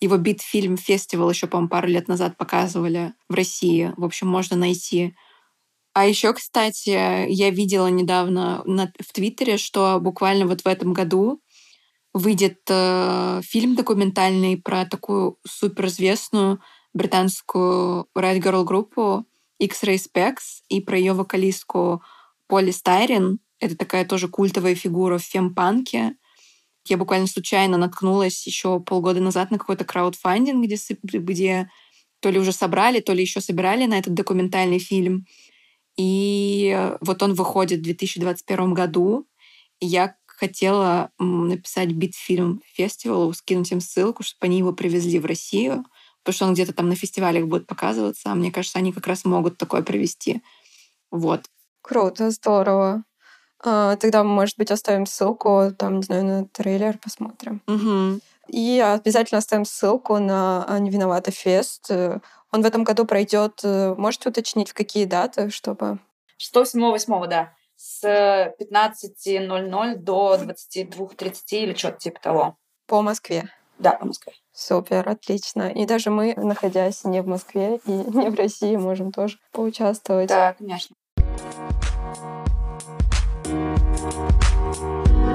Его бит-фильм «Фестивал» еще, по-моему, пару лет назад показывали в России. В общем, можно найти. А еще, кстати, я видела недавно в Твиттере, что буквально вот в этом году выйдет фильм документальный про такую суперизвестную британскую Riot Grrrl группу X-Ray Specs и про ее вокалистку Поли Стайрин. Это такая тоже культовая фигура в фемпанке. Я буквально случайно наткнулась еще полгода назад на какой-то краудфандинг, где то ли уже собрали, то ли еще собирали на этот документальный фильм. И вот он выходит в 2021 году. Я хотела написать бит-фильм фестивалу, скинуть им ссылку, чтобы они его привезли в Россию, потому что он где-то там на фестивалях будет показываться. А мне кажется, они как раз могут такое привезти. Вот. Круто, здорово. Тогда мы, может быть, оставим ссылку, там, не знаю, на трейлер посмотрим. Угу. И обязательно оставим ссылку на «Не виновата фест». Он в этом году пройдет. Можете уточнить, в какие даты, чтобы... 6-7-8, да. С 15:00 до 22:30 или что-то типа того. По Москве? Да, по Москве. Супер, отлично. И даже мы, находясь не в Москве и не в России, можем тоже поучаствовать. Да, конечно.